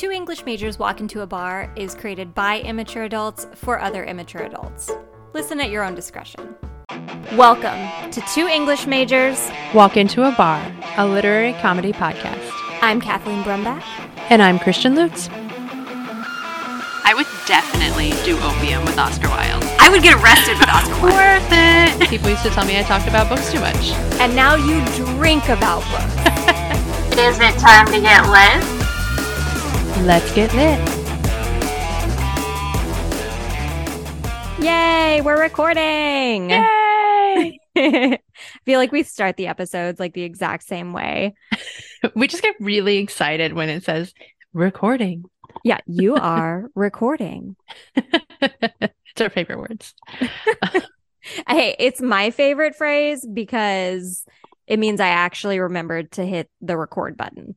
two English majors walk into a bar is created by immature adults for other immature adults. Listen at your own discretion. Welcome to Two English Majors Walk Into a Bar, a literary comedy podcast. I'm Kathleen Brumbach. And I'm Christian Lutz. I would definitely do opium with Oscar Wilde. I would get arrested with Oscar Wilde. Worth it. People used to tell me I talked about books too much. And now you drink about books. Is it time to get lit? Let's get lit. Yay, we're recording. Yay! I feel like we start the episodes like the exact same way. We just get really excited when it says recording. Yeah, you are recording. It's our favorite words. Hey, it's my favorite phrase because it means I actually remembered to hit the record button.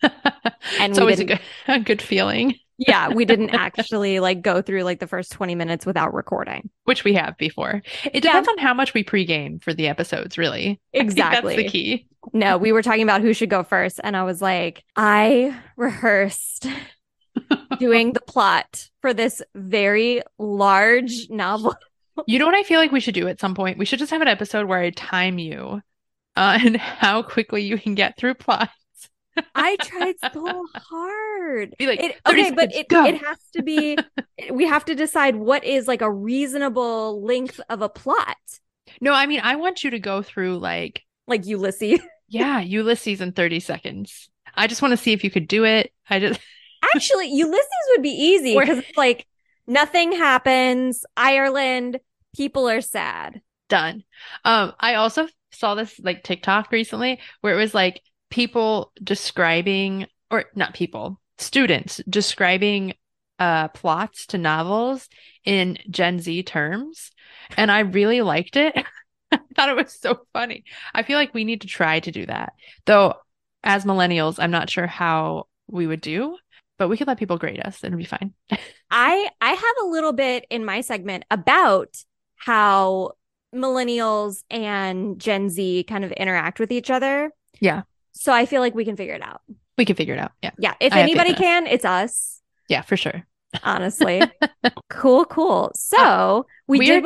And it's always a good feeling. Yeah, we didn't actually go through the first 20 minutes without recording. Which we have before. It depends on how much we pregame for the episodes, really. Exactly. That's the key. No, we were talking about who should go first. And I was like, I rehearsed doing the plot for this very large novel. You know what I feel like we should do at some point? We should just have an episode where I time you on how quickly you can get through plot. I tried so hard. It has to be, we have to decide what is a reasonable length of a plot. No, I mean, I want you to go through like Ulysses. Yeah, Ulysses in 30 seconds. I just want to see if you could do it. Actually, Ulysses would be easy because it's nothing happens. Ireland, people are sad. Done. I also saw this TikTok recently where it was people describing, or not people, students describing plots to novels in Gen Z terms. And I really liked it. I thought it was so funny. I feel like we need to try to do that. Though, as millennials, I'm not sure how we would do, but we could let people grade us. It'll be fine. I have a little bit in my segment about how millennials and Gen Z kind of interact with each other. Yeah. So I feel like we can figure it out. We can figure it out. Yeah. Yeah. If anybody can, it's us. Yeah, for sure. Honestly. Cool. So we should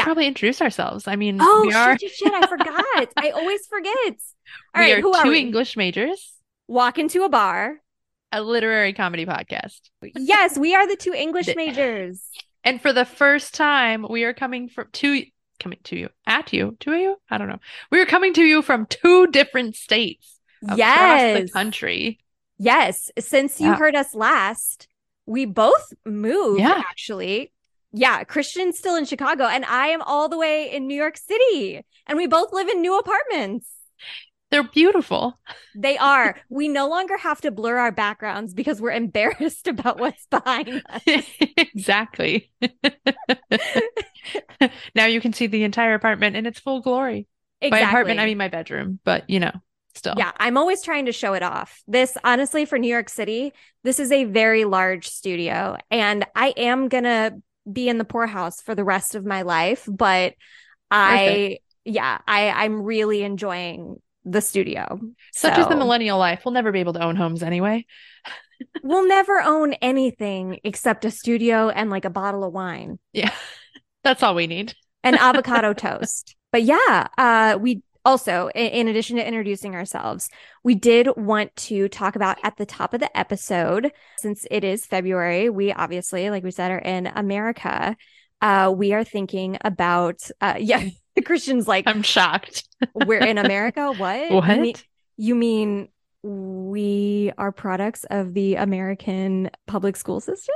probably introduce ourselves. I mean, shit. I forgot. I always forget. All right. Who are we? English majors. Walk into a bar. A literary comedy podcast. Yes. We are the two English majors. And for the first time, we are coming to you from two different states across the country. Yes. Since you heard us last, we both moved, actually. Yeah. Christian's still in Chicago, and I am all the way in New York City. And we both live in new apartments. They're beautiful. They are. We no longer have to blur our backgrounds because we're embarrassed about what's behind us. Exactly. Now you can see the entire apartment in its full glory. Exactly. By apartment, I mean my bedroom, but still. Yeah, I'm always trying to show it off. This, honestly, for New York City, this is a very large studio, and I am going to be in the poorhouse for the rest of my life, but I'm really enjoying the studio. Such is the millennial life. We'll never be able to own homes anyway. We'll never own anything except a studio and a bottle of wine. Yeah. That's all we need. An avocado toast. But we also, in addition to introducing ourselves, we did want to talk about at the top of the episode, since it is February, we obviously, like we said, are in America. We are thinking about, Christian's I'm shocked. We're in America? What? What? You mean we are products of the American public school system?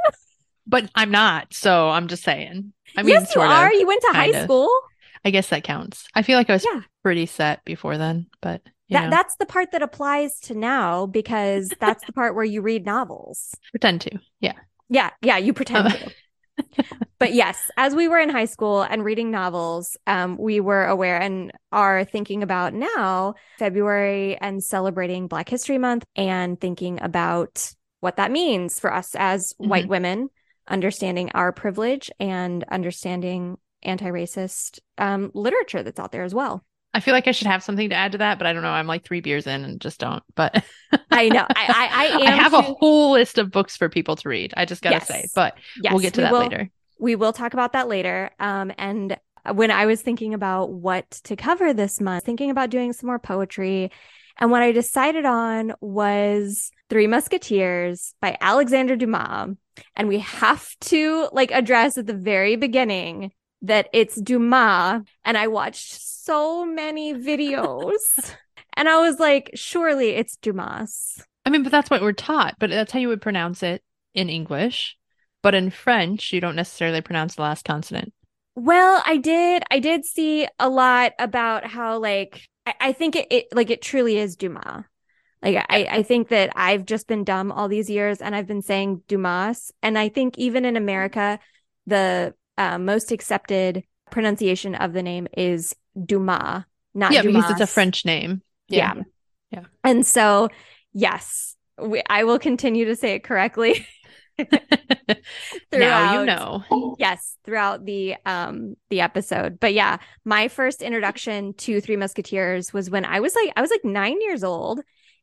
But I'm not, so I'm just saying. I mean, yes, you are. You went to high school. I guess that counts. I feel like I was pretty set before then, but that's the part that applies to now because that's the part where you read novels. Pretend to, yeah. Yeah, you pretend to. But yes, as we were in high school and reading novels, we were aware and are thinking about now February and celebrating Black History Month and thinking about what that means for us as white women, understanding our privilege and understanding anti-racist literature that's out there as well. I feel like I should have something to add to that, but I don't know. I'm like 3 beers in and just don't. But I know. I have a whole list of books for people to read. I just got to say, but we'll get to that later. We will talk about that later. And when I was thinking about what to cover this month, thinking about doing some more poetry. And what I decided on was Three Musketeers by Alexandre Dumas. And we have to like address at the very beginning that it's Dumas. And I watched so many videos and I was like, surely it's Dumas. I mean, but that's what we're taught, but that's how you would pronounce it in English. But in French, you don't necessarily pronounce the last consonant. Well, I did see a lot about how like, I think it truly is Dumas. Like, I think that I've just been dumb all these years and I've been saying Dumas. And I think even in America, the most accepted pronunciation of the name is Dumas, not Dumas. Yeah, because it's a French name. Yeah. And so, yes, I will continue to say it correctly. Now you know. Yes, throughout the episode. But yeah, my first introduction to Three Musketeers was when I was like 9 years old,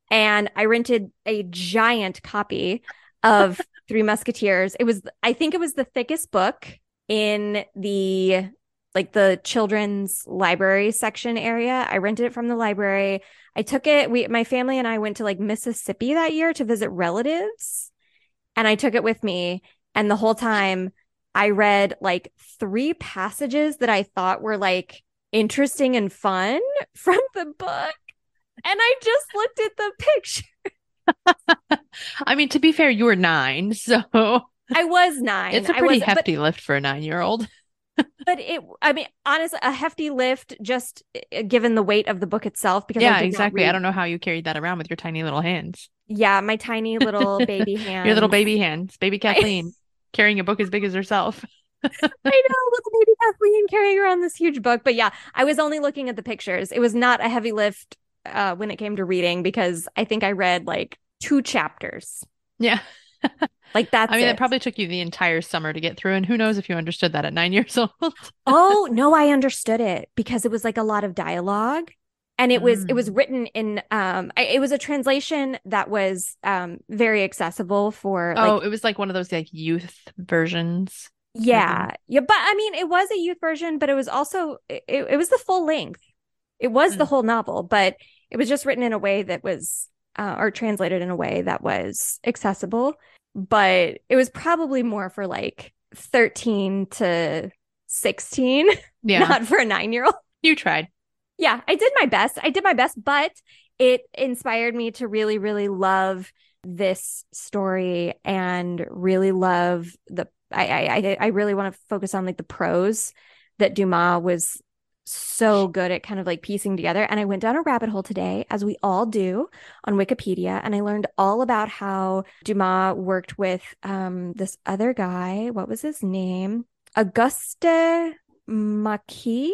and I rented a giant copy of Three Musketeers. I think it was the thickest book in the like the children's library section area. I rented it from the library. I took it. My family and I went to like Mississippi that year to visit relatives. And I took it with me. And the whole time I read like 3 passages that I thought were like interesting and fun from the book. And I just looked at the picture. I mean, to be fair, you were 9. So I was 9. It's a pretty hefty lift for a 9-year-old. But honestly, a hefty lift just given the weight of the book itself. Because yeah, exactly. I don't know how you carried that around with your tiny little hands. Yeah, my tiny little baby hands. Your little baby hands. Baby Kathleen carrying a book as big as herself. I know, little baby Kathleen carrying around this huge book. But yeah, I was only looking at the pictures. It was not a heavy lift when it came to reading because I think I read like 2 chapters. Yeah. Like that's I mean, it probably took you the entire summer to get through. And who knows if you understood that at 9 years old. Oh, no, I understood it because it was like a lot of dialogue. And it was written in it was a translation that was very accessible for. Like, it was like one of those like youth versions. Yeah. Yeah. But I mean, it was a youth version, but it was also it was the full length. It was the whole novel, but it was just written in a way that was or translated in a way that was accessible. But it was probably more for like 13 to 16. Yeah. Not for a 9-year-old. You tried. Yeah, I did my best. But it inspired me to really, really love this story and really love the I really want to focus on like the prose that Dumas was so good at kind of like piecing together. And I went down a rabbit hole today, as we all do, on Wikipedia. And I learned all about how Dumas worked with this other guy. What was his name? Auguste Maquet.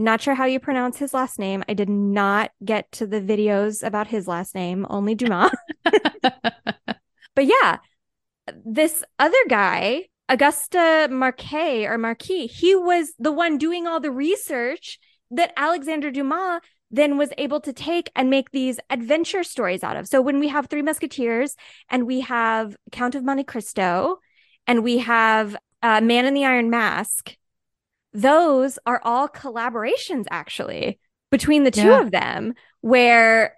Not sure how you pronounce his last name. I did not get to the videos about his last name, only Dumas. But yeah, this other guy, Auguste Maquet or Marquis, he was the one doing all the research that Alexandre Dumas then was able to take and make these adventure stories out of. So when we have Three Musketeers and we have Count of Monte Cristo and we have Man in the Iron Mask, those are all collaborations, actually, between the two of them, where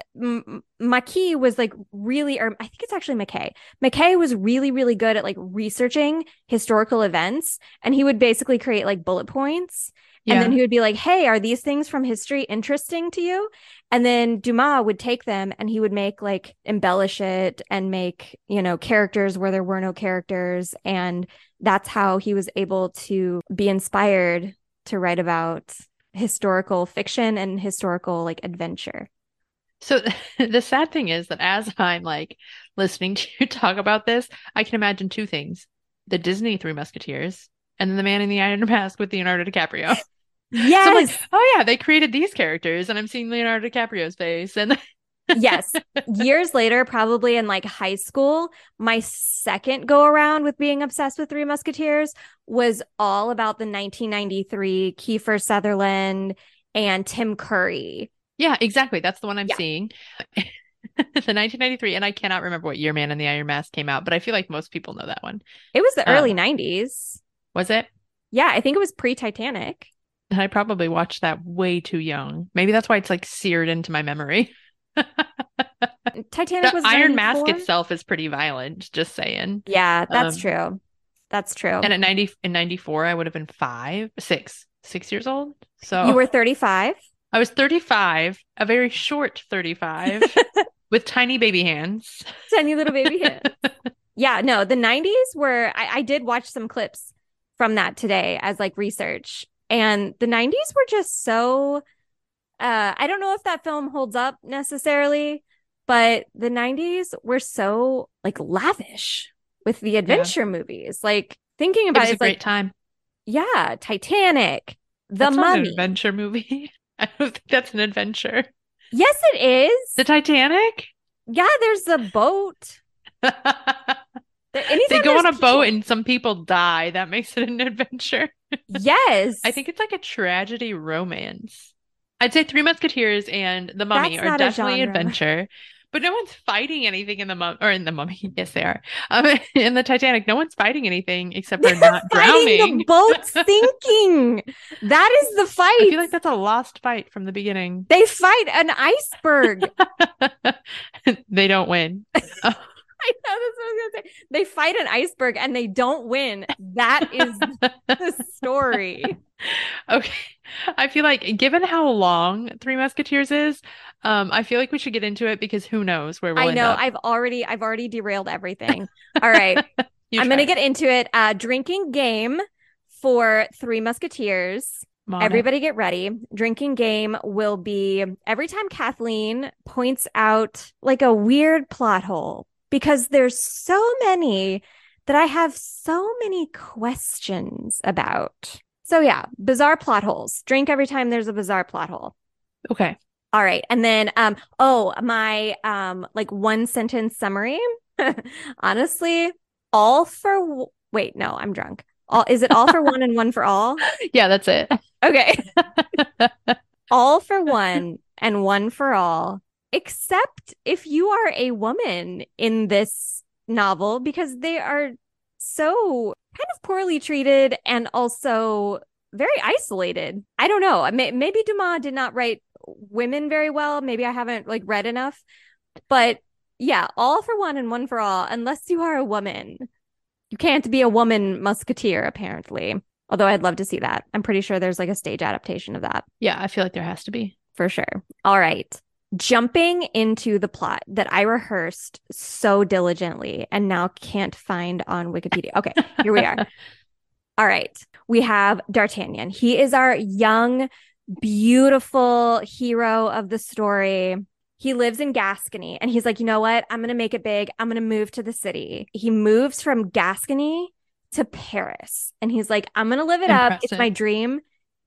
Maquet was like really, or I think it's actually Maquet. Maquet was really, really good at like researching historical events. And he would basically create like bullet points. Yeah. And then he would be like, hey, are these things from history interesting to you? And then Dumas would take them and he would make like embellish it and make, you know, characters where there were no characters. And that's how he was able to be inspired to write about historical fiction and historical like adventure. So the sad thing is that as I'm like listening to you talk about this, I can imagine 2 things. The Disney Three Musketeers and then the Man in the Iron Mask with Leonardo DiCaprio. Yes. So I'm like, oh yeah, they created these characters and I'm seeing Leonardo DiCaprio's face. And yes. Years later, probably in like high school, my second go around with being obsessed with Three Musketeers was all about the 1993 Kiefer Sutherland and Tim Curry. Yeah, exactly. That's the one I'm seeing. The 1993, and I cannot remember what year Man in the Iron Mask came out, but I feel like most people know that one. It was the early 90s. Was it? Yeah, I think it was pre-Titanic. And I probably watched that way too young. Maybe that's why it's like seared into my memory. Titanic was Iron Mask itself is pretty violent, just saying. Yeah, that's true. That's true. And in 94, I would have been 6 years old. So you were 35? I was 35, a very short 35 with tiny baby hands. Tiny little baby hands. Yeah, no, the 90s were, I did watch some clips from that today as like research. And the 90s were just so, I don't know if that film holds up necessarily, but the 90s were so like lavish with the adventure movies. Like thinking about it, was a great time. Yeah, Titanic, The Mummy. An adventure movie. I don't think that's an adventure. Yes, it is. The Titanic? Yeah, there's the boat. They go on a boat and some people die. That makes it an adventure. Yes. I think it's like a tragedy romance. I'd say Three Musketeers and The Mummy are definitely adventure. But no one's fighting anything in the mummy, or in the mummy. Yes, they are. In the Titanic, no one's fighting anything except for not drowning. The boat's sinking. That is the fight. I feel like that's a lost fight from the beginning. They fight an iceberg. They don't win. I know that's what I was gonna say. They fight an iceberg and they don't win. That is the story. Okay. I feel like given how long Three Musketeers is, I feel like we should get into it because who knows where we'll end up. I've already derailed everything. All right. I'm going to get into it. Drinking game for Three Musketeers. Mama. Everybody get ready. Drinking game will be every time Kathleen points out like a weird plot hole, because there's so many that I have so many questions about. So yeah, bizarre plot holes. Drink every time there's a bizarre plot hole. Okay. All right. And then, my like one sentence summary. Honestly, wait, no, I'm drunk. Is it all for one and one for all? Yeah, that's it. Okay. All for one and one for all, except if you are a woman in this novel, because they are so kind of poorly treated and also very isolated. I don't know. Maybe Dumas did not write women very well. Maybe I haven't like read enough. But yeah, all for one and one for all. Unless you are a woman, you can't be a woman musketeer, apparently. Although I'd love to see that. I'm pretty sure there's like a stage adaptation of that. Yeah, I feel like there has to be. For sure. All right. Jumping into the plot that I rehearsed so diligently and now can't find on Wikipedia. Okay, here we are. All right. We have D'Artagnan. He is our young, beautiful hero of the story. He lives in Gascony and he's like, you know what? I'm going to make it big. I'm going to move to the city. He moves from Gascony to Paris and he's like, I'm going to live it up. It's my dream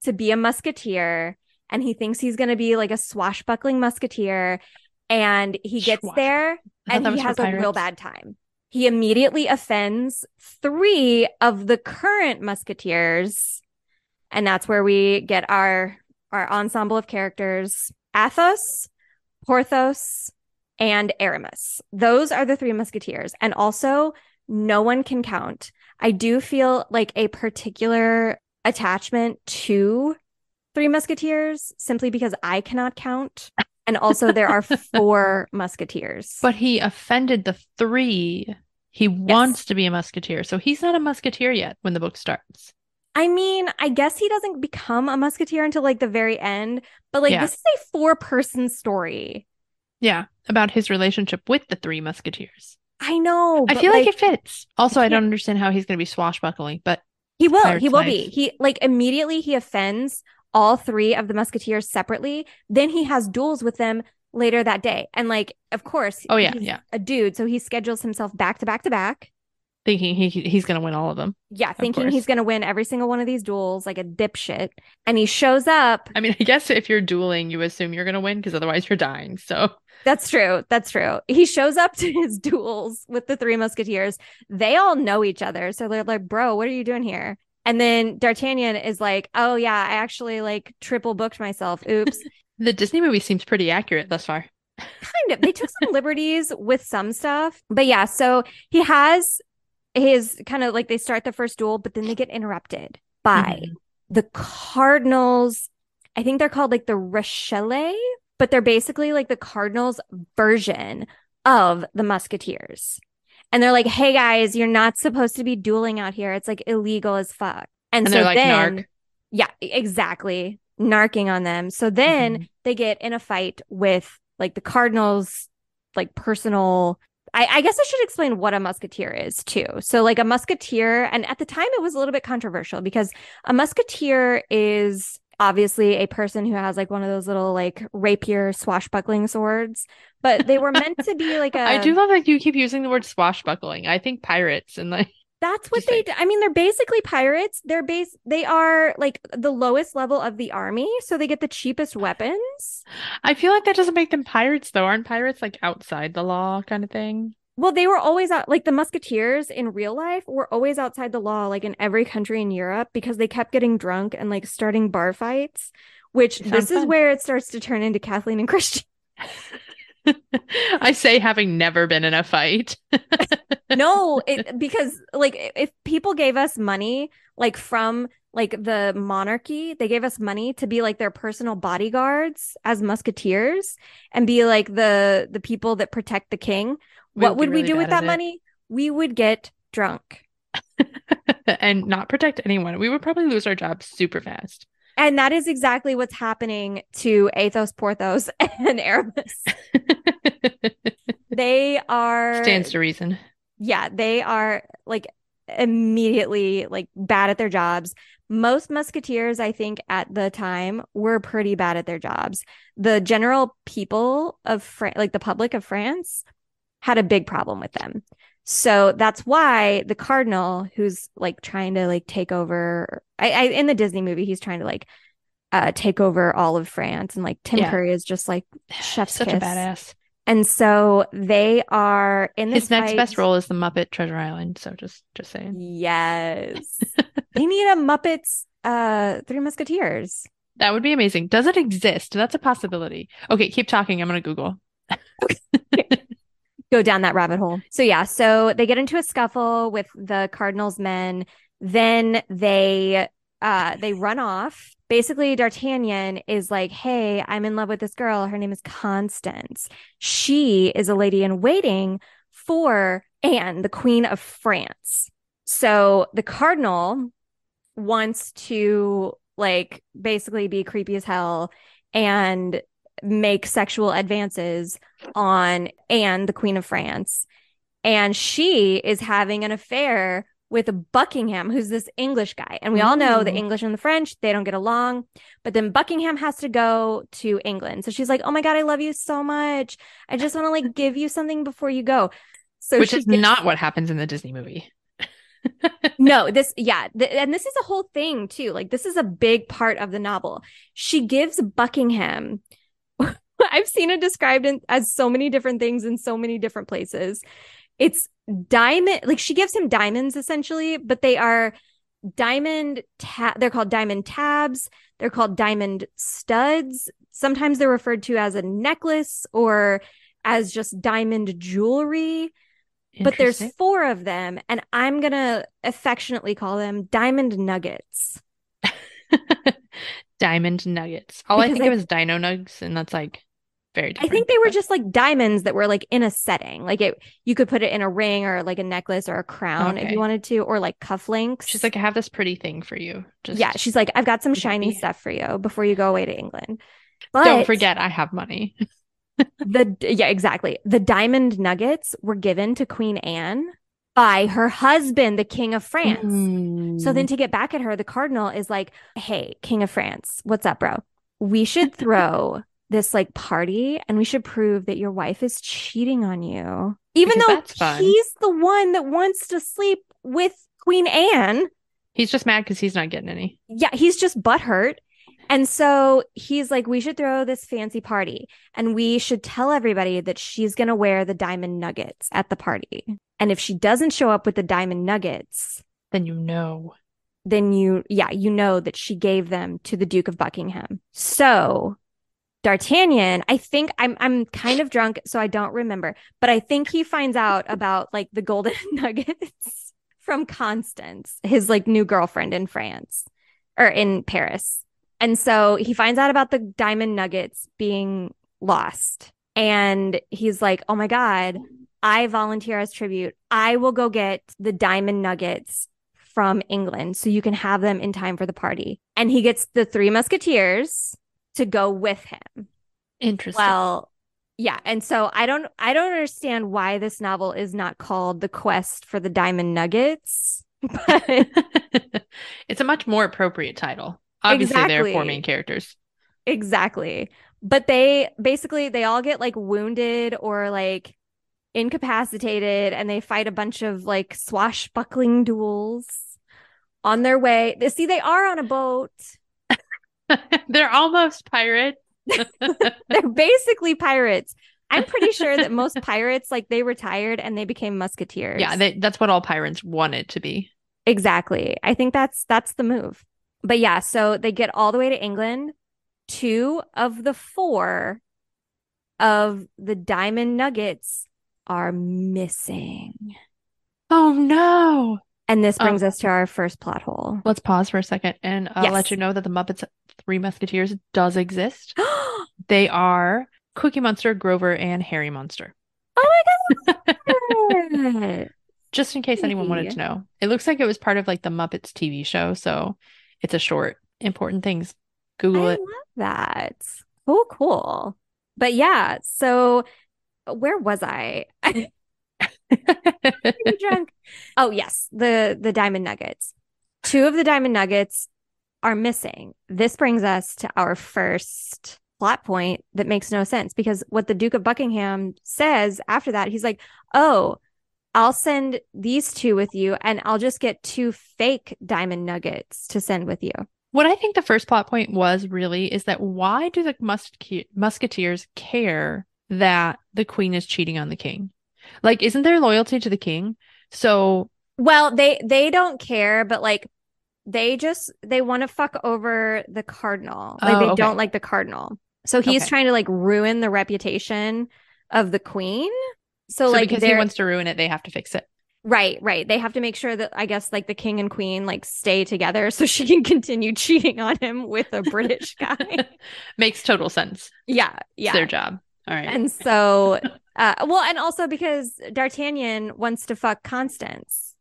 to be a musketeer. And he thinks he's going to be like a swashbuckling musketeer. And he gets there and he has a real bad time. He immediately offends 3 of the current musketeers. And that's where we get our ensemble of characters. Athos, Porthos, and Aramis. Those are the 3 musketeers. And also, no one can count. I do feel like a particular attachment to Three Musketeers simply because I cannot count. And also there are 4 musketeers. But he offended the 3. He wants to be a musketeer. So he's not a musketeer yet when the book starts. I mean, I guess he doesn't become a musketeer until like the very end. But like this is a 4-person story. Yeah. About his relationship with the 3 musketeers. I know. I feel like it fits. Also, I don't understand how he's going to be swashbuckling, but he will. He will be. He like immediately he offends all 3 of the musketeers separately. Then he has duels with them later that day. And like, of course, he's a dude. So he schedules himself back to back to back. Thinking he's going to win all of them. Yeah. Thinking he's going to win every single one of these duels like a dipshit. And he shows up. I mean, I guess if you're dueling, you assume you're going to win because otherwise you're dying. So that's true. That's true. He shows up to his duels with the 3 musketeers. They all know each other. So they're like, bro, what are you doing here? And then D'Artagnan is like, oh, yeah, I actually like triple booked myself. Oops. The Disney movie seems pretty accurate thus far. Kind of. They took some liberties with some stuff. But yeah, so he has his kind of like, they start the first duel, but then they get interrupted by the Cardinals. I think they're called like the Richelieu, but they're basically like the Cardinals version of the Musketeers. And they're like, hey, guys, you're not supposed to be dueling out here. It's like illegal as fuck. And so they're like, then, narc. Yeah, exactly. Narking on them. So then they get in a fight with like the Cardinals, like personal. I guess I should explain what a musketeer is, too. So like a musketeer. And at the time, it was a little bit controversial because a musketeer is obviously a person who has like one of those little like rapier swashbuckling swords, but they were meant to be like a... I do love that you keep using the word swashbuckling. I think pirates and like... That's what they do. I mean, they're basically pirates. They are like the lowest level of the army, so they get the cheapest weapons. I feel like that doesn't make them pirates, though. Aren't pirates like outside the law kind of thing? Well, they were always out, like the musketeers in real life were always outside the law, like in every country in Europe, because they kept getting drunk and like starting bar fights, which this is where it starts to turn into Kathleen and Christian. I say having never been in a fight. No, because like if people gave us money, like from like the monarchy, they gave us money to be like their personal bodyguards as musketeers and be like the people that protect the king. What would we do with that money? We would get drunk. And not protect anyone. We would probably lose our jobs super fast. And that is exactly what's happening to Athos, Porthos, and Aramis. They are... Stands to reason. Yeah, they are like immediately like bad at their jobs. Most musketeers, I think, at the time were pretty bad at their jobs. The general people of France, like the public of France... had a big problem with them. So that's why the cardinal, who's like trying to like take over, I in the Disney movie, he's trying to like take over all of France, and like Tim Curry is just like chef's such kiss. A badass. And so they are in this. His next best role is the Muppet Treasure Island. So just saying. Yes, they need a Muppets Three Musketeers. That would be amazing. Does it exist? That's a possibility. Okay, keep talking. I'm gonna Google. Go down that rabbit hole. So yeah, so they get into a scuffle with the Cardinal's men. Then they run off. Basically, D'Artagnan is like, hey, I'm in love with this girl. Her name is Constance. She is a lady in waiting for Anne, the Queen of France. So the Cardinal wants to like basically be creepy as hell and make sexual advances on Anne, the Queen of France. And she is having an affair with Buckingham, who's this English guy. And we all know the English and the French, they don't get along. But then Buckingham has to go to England. So she's like, oh my God, I love you so much. I just want to like give you something before you go. So which is not what happens in the Disney movie. No, this, yeah. And this is a whole thing too. Like this is a big part of the novel. She gives Buckingham... I've seen it described as so many different things in so many different places. It's diamond, like she gives him diamonds essentially, but they are they're called diamond tabs. They're called diamond studs. Sometimes they're referred to as a necklace or as just diamond jewelry. But there's 4 of them, and I'm going to affectionately call them diamond nuggets. Diamond nuggets. All because I think it was dino nugs, and that's like very different. I think they were just like diamonds that were like in a setting. Like you could put it in a ring or like a necklace or a crown if you wanted to, or like cufflinks. She's like, I have this pretty thing for you. Yeah, she's like, I've got some shiny stuff for you before you go away to England. But don't forget, I have money. Yeah, exactly. The diamond nuggets were given to Queen Anne by her husband, the King of France. So then to get back at her, the Cardinal is like, hey, King of France, what's up, bro? We should throw this like party, and we should prove that your wife is cheating on you. Even though he's the one that wants to sleep with Queen Anne. He's just mad because he's not getting any. Yeah, he's just butthurt. And so he's like, we should throw this fancy party, and we should tell everybody that she's going to wear the diamond nuggets at the party. And if she doesn't show up with the diamond nuggets, then you know then you know that she gave them to the Duke of Buckingham. So D'Artagnan, I think I'm kind of drunk, so I don't remember, but I think he finds out about like the golden nuggets from Constance, his like new girlfriend in France or in Paris. And so he finds out about the diamond nuggets being lost. And he's like, oh, my God, I volunteer as tribute. I will go get the diamond nuggets from England so you can have them in time for the party. And he gets the Three Musketeers to go with him. Interesting. Well, yeah. And so I don't understand why this novel is not called The Quest for the Diamond Nuggets. But it's a much more appropriate title. Obviously, there are four main characters. Exactly. But they all get like wounded or like incapacitated, and they fight a bunch of like swashbuckling duels on their way. See, they are on a boat. They're almost pirates. They're basically pirates. I'm pretty sure that most pirates, like, they retired and they became musketeers. Yeah, that's what all pirates wanted to be. Exactly. I think that's the move. But yeah, so they get all the way to England. 2 of the 4 of the diamond nuggets are missing. Oh, no. And this brings us to our first plot hole. Let's pause for a second and I'll let you know that the Muppets Three Musketeers does exist. They are Cookie Monster, Grover, and Harry Monster. Oh, my God. Just in case anyone wanted to know. It looks like it was part of like the Muppets TV show. So it's a short, important things. Google it. I love that. Oh, cool. But yeah, so where was I? Are you drunk? Oh, yes. The diamond nuggets. 2 of the diamond nuggets are missing. This brings us to our first plot point that makes no sense, because what the Duke of Buckingham says after that, he's like, oh, I'll send these 2 with you and I'll just get 2 fake diamond nuggets to send with you. What I think the first plot point was really is that why do the musketeers care that the queen is cheating on the king? Like, isn't there loyalty to the king? So, well, they don't care, but like they want to fuck over the cardinal. Like they don't like the cardinal. So he's trying to like ruin the reputation of the queen. So like because he wants to ruin it, they have to fix it. Right. They have to make sure that, I guess, like the king and queen like stay together so she can continue cheating on him with a British guy. Makes total sense. Yeah. It's their job. All right. And so, well, and also because D'Artagnan wants to fuck Constance.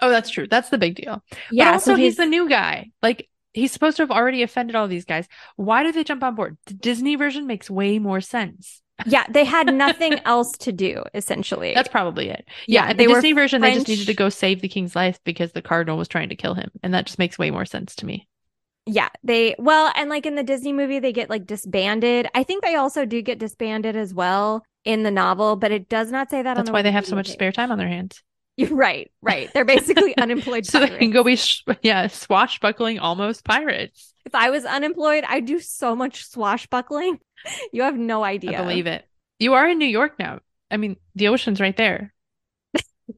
Oh, that's true. That's the big deal. Yeah. But also, so he's the new guy. Like, he's supposed to have already offended all these guys. Why do they jump on board? The Disney version makes way more sense. Yeah, they had nothing else to do, essentially. That's probably it. Yeah, in the Disney version, they just needed to go save the king's life because the cardinal was trying to kill him. And that just makes way more sense to me. Yeah, and like in the Disney movie, they get like disbanded. I think they also do get disbanded as well in the novel, but it does not say that. That's why they have so much spare time on their hands. Right. They're basically unemployed so pirates. They can go be, swashbuckling almost pirates. If I was unemployed, I'd do so much swashbuckling. You have no idea. I believe it. You are in New York now. I mean, the ocean's right there.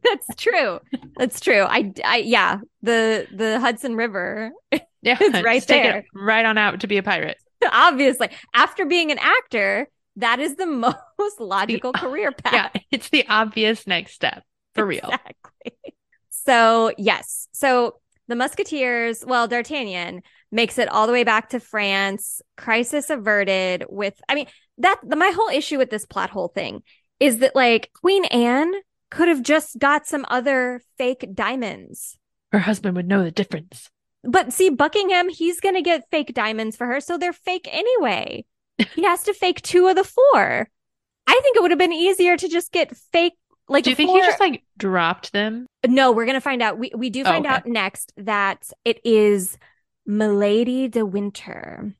That's true. I the Hudson River. Yeah, it's right there. It right on out to be a pirate. Obviously, after being an actor, that is the most logical career path. Yeah, it's the obvious next step. For real. Exactly. So, yes. So the Musketeers, well, D'Artagnan makes it all the way back to France, crisis averted with, I mean, my whole issue with this plot hole thing is that like Queen Anne could have just got some other fake diamonds. Her husband would know the difference. But see, Buckingham, he's going to get fake diamonds for her. So they're fake anyway. He has to fake 2 of the 4. I think it would have been easier to just get fake. Like, do you think he just like dropped them? No, we're going to find out. We do find out next that it is Milady de Winter,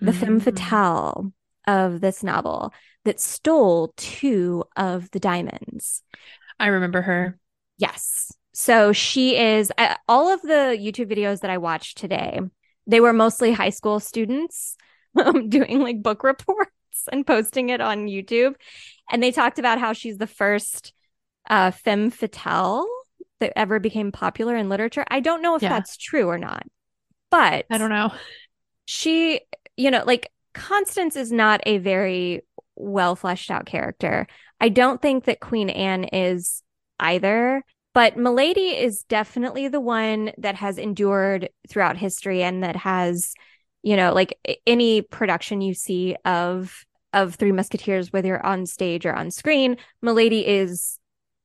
the femme fatale of this novel, that stole 2 of the diamonds. I remember her. Yes. So she is all of the YouTube videos that I watched today. They were mostly high school students doing like book reports and posting it on YouTube. And they talked about how she's the first femme fatale that ever became popular in literature. I don't know if that's true or not, but I don't know. She, you know, like Constance is not a very well fleshed out character. I don't think that Queen Anne is either, but Milady is definitely the one that has endured throughout history and that has, you know, like any production you see of Three Musketeers, whether on stage or on screen, Milady is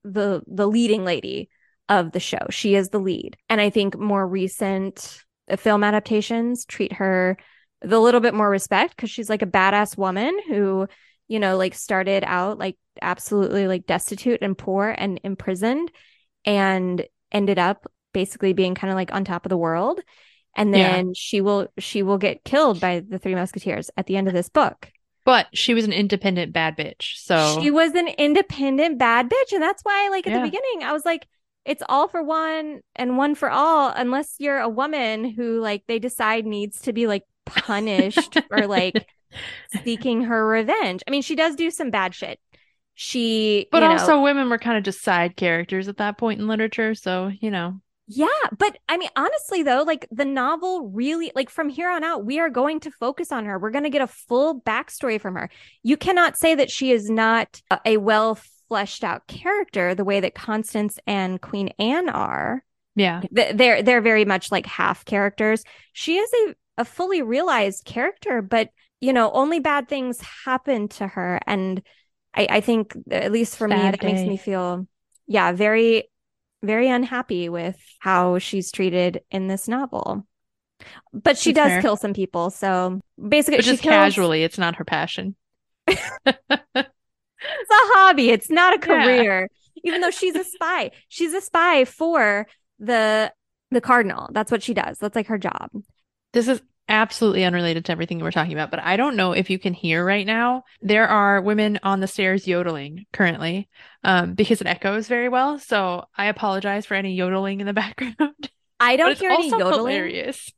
the leading lady of the show. She is the lead. And I think more recent film adaptations treat her with a little bit more respect because she's like a badass woman who, you know, like started out like absolutely like destitute and poor and imprisoned and ended up basically being kind of like on top of the world. And then she will get killed by the Three Musketeers at the end of this book. But she was an independent bad bitch. So she was an independent bad bitch. And that's why, like, at the beginning, I was like, it's all for one and one for all, unless you're a woman who, like, they decide needs to be, like, punished or, like, seeking her revenge. I mean, she does do some bad shit. But also women were kind of just side characters at that point in literature. So, you know. Yeah. But I mean, honestly, though, like the novel really, like from here on out, we are going to focus on her. We're going to get a full backstory from her. You cannot say that she is not a well fleshed out character the way that Constance and Queen Anne are. Yeah. They're very much like half characters. She is a fully realized character, but, you know, only bad things happen to her. And I think, at least for me, that makes me feel, very, very unhappy with how she's treated in this novel. But she does kill some people. So basically, but just casually, it's not her passion. It's a hobby. It's not a career. Yeah. Even though she's a spy. She's a spy for the cardinal. That's what she does. That's like her job. This is absolutely unrelated to everything we're talking about, but I don't know if you can hear right now. There are women on the stairs yodeling currently because it echoes very well. So I apologize for any yodeling in the background. I don't hear any yodeling. Hilarious.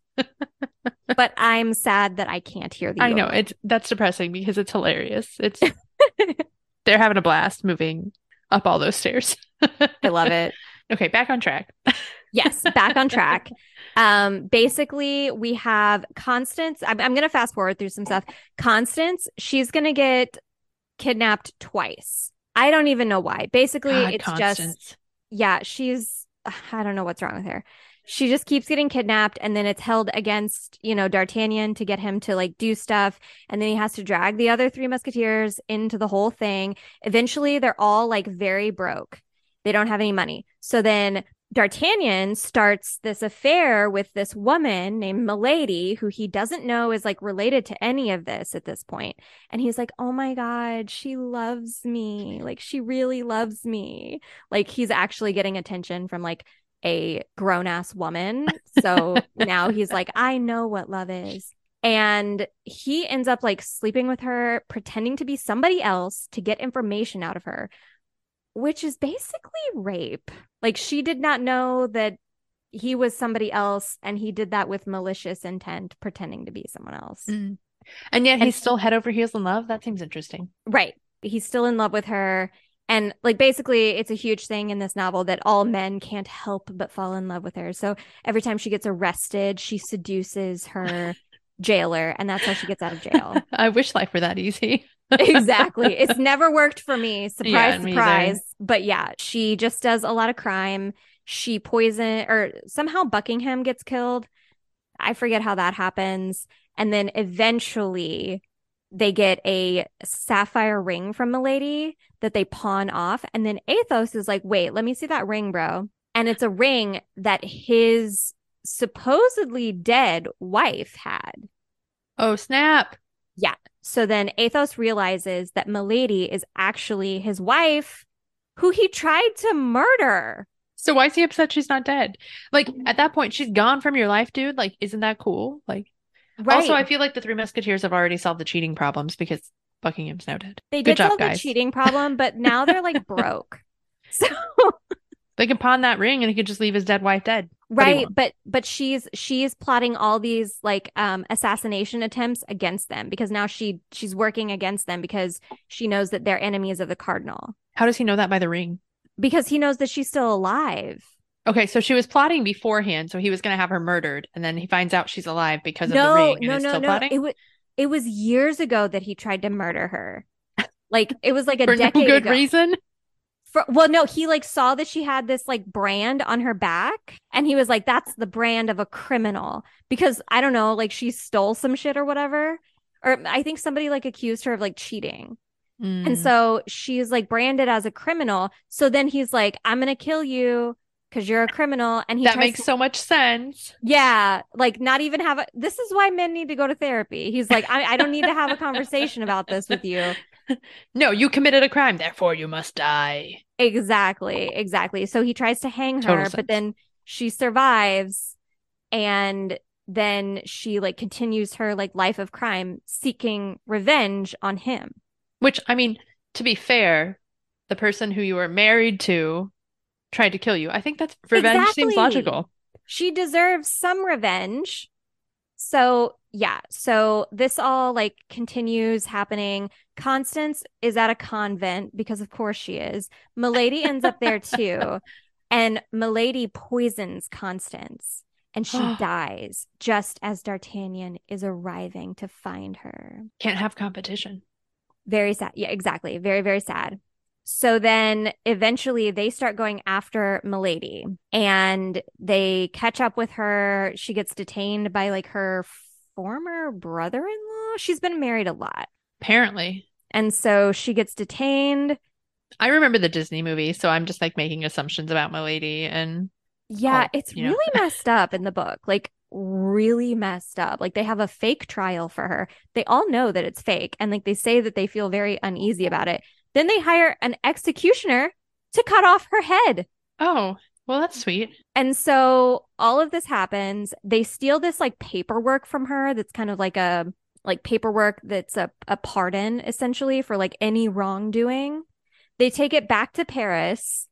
But I'm sad that I can't hear the yodeling. I know that's depressing because it's hilarious. It's they're having a blast moving up all those stairs. I love it. Okay, back on track. Yes, back on track. Basically, we have Constance. I'm going to fast forward through some stuff. Constance, she's going to get kidnapped twice. I don't even know why. Basically, it's Constance. I don't know what's wrong with her. She just keeps getting kidnapped, and then it's held against, you know, D'Artagnan to get him to like do stuff. And then he has to drag the other Three Musketeers into the whole thing. Eventually, they're all like very broke. They don't have any money. So then D'Artagnan starts this affair with this woman named Milady, who he doesn't know is like related to any of this at this point. And he's like, oh my God, she loves me. Like, she really loves me. Like, he's actually getting attention from like a grown ass woman. So now he's like, I know what love is. And he ends up like sleeping with her, pretending to be somebody else to get information out of her, which is basically rape. Like, she did not know that he was somebody else, and he did that with malicious intent, pretending to be someone else. Mm. And yet he's still head over heels in love. That seems interesting. Right. He's still in love with her. And like, basically, it's a huge thing in this novel that all men can't help but fall in love with her. So every time she gets arrested, she seduces her jailer, and that's how she gets out of jail. I wish life were that easy. Exactly. It's never worked for me. Surprise, surprise. But yeah, she just does a lot of crime. She somehow Buckingham gets killed. I forget how that happens. And then eventually they get a sapphire ring from Milady that they pawn off. And then Athos is like, wait, let me see that ring, bro. And it's a ring that his supposedly dead wife had. Oh, snap. Yeah. So then Athos realizes that Milady is actually his wife, who he tried to murder. So why is he upset she's not dead? Like, at that point, she's gone from your life, dude. Like, isn't that cool? Like, right. Also, I feel like the Three Musketeers have already solved the cheating problems because Buckingham's now dead. They did solve the cheating problem, but now they're like broke. So they can pawn that ring and he could just leave his dead wife dead. Right. But she's plotting all these like assassination attempts against them because now she's working against them because she knows that they're enemies of the cardinal. How does he know that by the ring? Because he knows that she's still alive. Okay, so she was plotting beforehand, so he was going to have her murdered, and then he finds out she's alive because of the ring. And is still plotting? It was years ago that he tried to murder her. Like, it was like a decade ago. For no good reason? He like saw that she had this like brand on her back, and he was like, that's the brand of a criminal, because I don't know, like she stole some shit or whatever. Or I think somebody like accused her of like cheating. Mm. And so she's like branded as a criminal. So then he's like, I'm going to kill you because you're a criminal. And that makes so much sense. Yeah. Like not even this is why men need to go to therapy. He's like, I don't need to have a conversation about this with you. No, you committed a crime, therefore you must die. Exactly. So he tries to hang her, but then she survives, and then she like continues her like life of crime, seeking revenge on him. Which, I mean, to be fair, the person who you were married to tried to kill you. I think that's revenge seems logical. She deserves some revenge. So yeah, so this all like continues happening. Constance is at a convent because of course she is. Milady ends up there too. And Milady poisons Constance and she dies just as D'Artagnan is arriving to find her. Can't have competition. Very sad. Yeah, exactly. Very, very sad. So then eventually they start going after Milady and they catch up with her. She gets detained by like her former brother-in-law. She's been married a lot, apparently. And so she gets detained. I remember the Disney movie, so I'm just like making assumptions about Milady. And yeah, it's really messed up in the book, like really messed up. Like they have a fake trial for her. They all know that it's fake. And like they say that they feel very uneasy about it. Then they hire an executioner to cut off her head. Oh, well, that's sweet. And so all of this happens. They steal this like paperwork from her that's kind of like a paperwork that's a pardon, essentially, for like any wrongdoing. They take it back to Paris.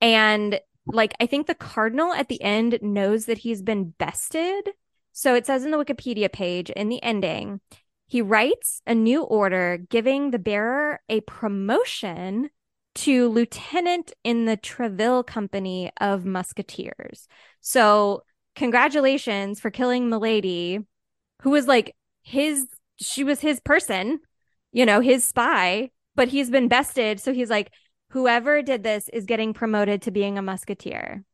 And like I think the cardinal at the end knows that he's been bested. So it says in the Wikipedia page in the ending, he writes a new order giving the bearer a promotion to lieutenant in the Treville Company of Musketeers. So congratulations for killing Milady, who was like she was his person, his spy, but he's been bested. So he's like, whoever did this is getting promoted to being a musketeer.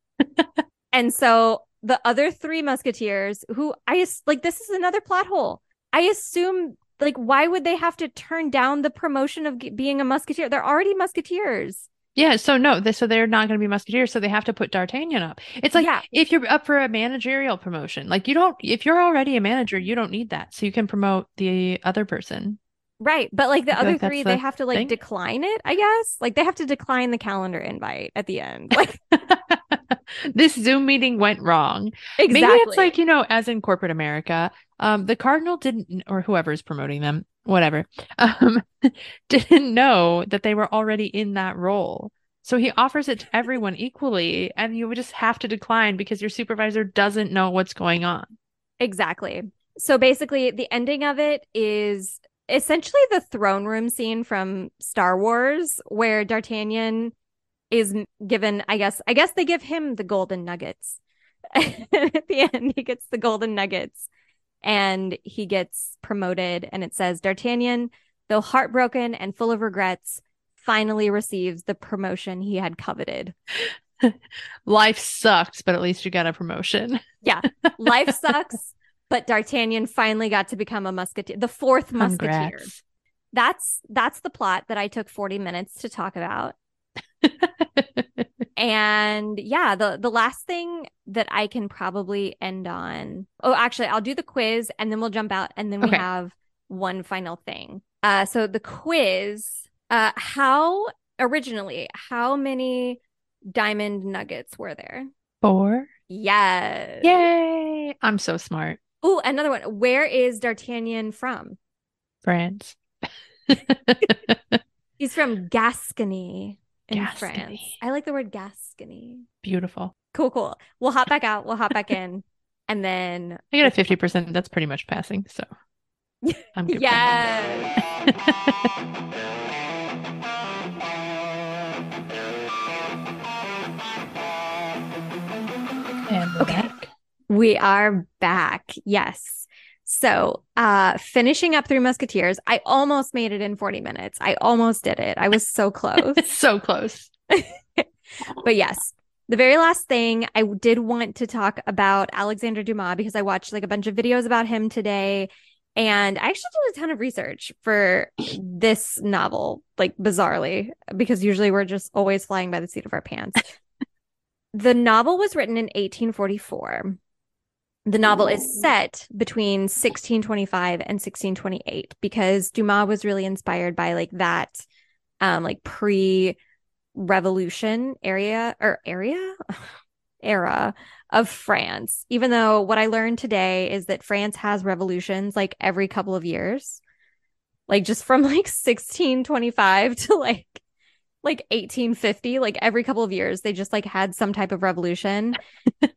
And so the other three musketeers who this is another plot hole. I assume, like, why would they have to turn down the promotion of being a musketeer? They're already musketeers. Yeah, so no, so they're not going to be musketeers, so they have to put D'Artagnan up. It's like, if you're up for a managerial promotion, like, if you're already a manager, you don't need that, so you can promote the other person. Right, but, like, the other three, they have to, like, decline it, I guess? Like, they have to decline the calendar invite at the end. Like, this Zoom meeting went wrong. Exactly. Maybe it's like, as in corporate America, the cardinal didn't, or whoever's promoting them, whatever, didn't know that they were already in that role. So he offers it to everyone equally, and you would just have to decline because your supervisor doesn't know what's going on. Exactly. So basically, the ending of it is essentially the throne room scene from Star Wars, where D'Artagnan is given, I guess they give him the golden nuggets. At the end, he gets the golden nuggets. And he gets promoted, and it says D'Artagnan, though heartbroken and full of regrets, finally receives the promotion he had coveted. Life sucks, but at least you got a promotion. Yeah, life sucks, but D'Artagnan finally got to become a musketeer, the fourth musketeer. Congrats. That's the plot that I took 40 minutes to talk about. And yeah, the last thing that I can probably end on. Oh, actually, I'll do the quiz and then we'll jump out. And then we have one final thing. So the quiz, how many diamond nuggets were there? 4. Yes. Yay. I'm so smart. Oh, another one. Where is D'Artagnan from? France. He's from Gascony. In France. I like the word Gascony. Beautiful. Cool. We'll hop back out. We'll hop back in. And then I got a 50%. That's pretty much passing. So I'm good. Yeah. And we're back. We are back. Yes. So finishing up Three Musketeers, I almost made it in 40 minutes. I almost did it. I was so close. So close. But yes, the very last thing I did want to talk about Alexandre Dumas, because I watched like a bunch of videos about him today. And I actually did a ton of research for this novel, like bizarrely, because usually we're just always flying by the seat of our pants. The novel was written in 1844. The novel is set between 1625 and 1628 because Dumas was really inspired by like that like pre-revolution era of France, even though what I learned today is that France has revolutions like every couple of years, like just from like 1625 to like 1850, like every couple of years they just like had some type of revolution.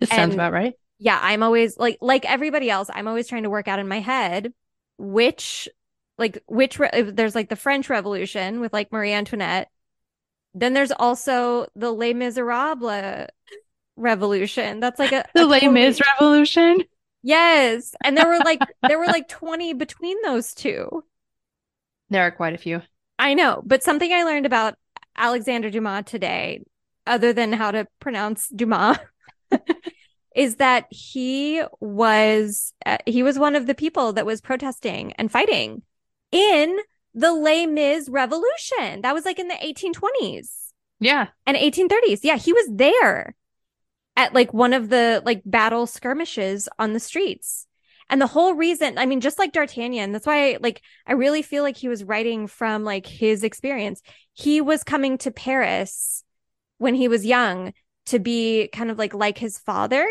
Sounds about right. Yeah, I'm always like everybody else, I'm always trying to work out in my head which there's like the French Revolution with like Marie Antoinette, then there's also the Les Miserables revolution. That's like the Les Mis revolution. Yes, and there were like 20 between those two. There are quite a few. I know, but something I learned about Alexandre Dumas today, other than how to pronounce Dumas, is that he was one of the people that was protesting and fighting in the Les Mis revolution. That was like in the 1820s. Yeah, and 1830s. Yeah, he was there at like one of the like battle skirmishes on the streets. And the whole reason, I mean, just like D'Artagnan, that's why I really feel like he was writing from like his experience. He was coming to Paris when he was young to be kind of like his father.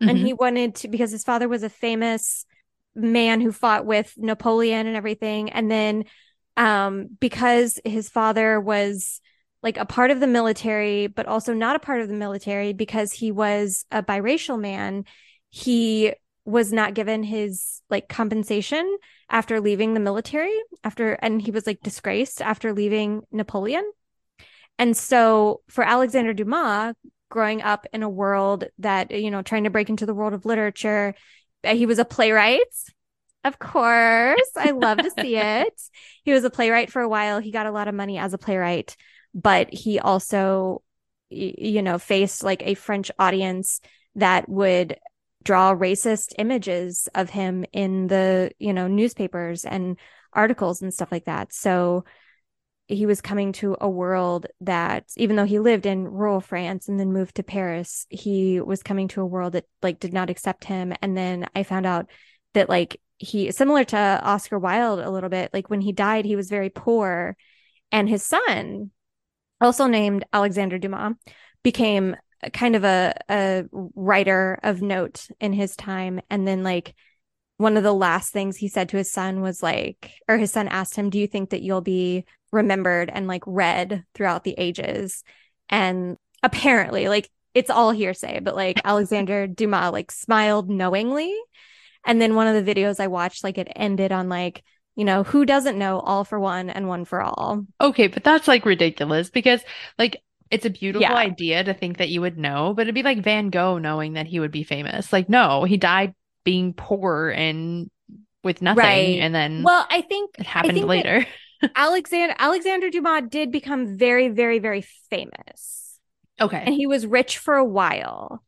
Mm-hmm. And he wanted to, because his father was a famous man who fought with Napoleon and everything. And then because his father was like a part of the military, but also not a part of the military because he was a biracial man, he was not given his like compensation after leaving the military and he was like disgraced after leaving Napoleon. And so for Alexandre Dumas, growing up in a world that, you know, trying to break into the world of literature, he was a playwright. Of course, I love to see it. He was a playwright for a while. He got a lot of money as a playwright. But he also, you know, faced like a French audience that would draw racist images of him in the, you know, newspapers and articles and stuff like that. So he was coming to a world that, even though he lived in rural France and then moved to Paris, he was coming to a world that like did not accept him. And then I found out that like he, similar to Oscar Wilde a little bit, like when he died, he was very poor, and his son, also named Alexandre Dumas, became kind of a writer of note in his time. And then like one of the last things he said to his son was like, or his son asked him, do you think that you'll be remembered and like read throughout the ages? And apparently, like, it's all hearsay, but like Alexandre Dumas like smiled knowingly. And then one of the videos I watched, like it ended on like, you know, who doesn't know, all for one and one for all. Okay, but that's like ridiculous, because like it's a beautiful idea to think that you would know, but it'd be like Van Gogh knowing that he would be famous. Like, no, he died being poor and with nothing. Right. And then, well, I think it happened later. Alexandre Dumas did become very, very, very famous. Okay. And he was rich for a while.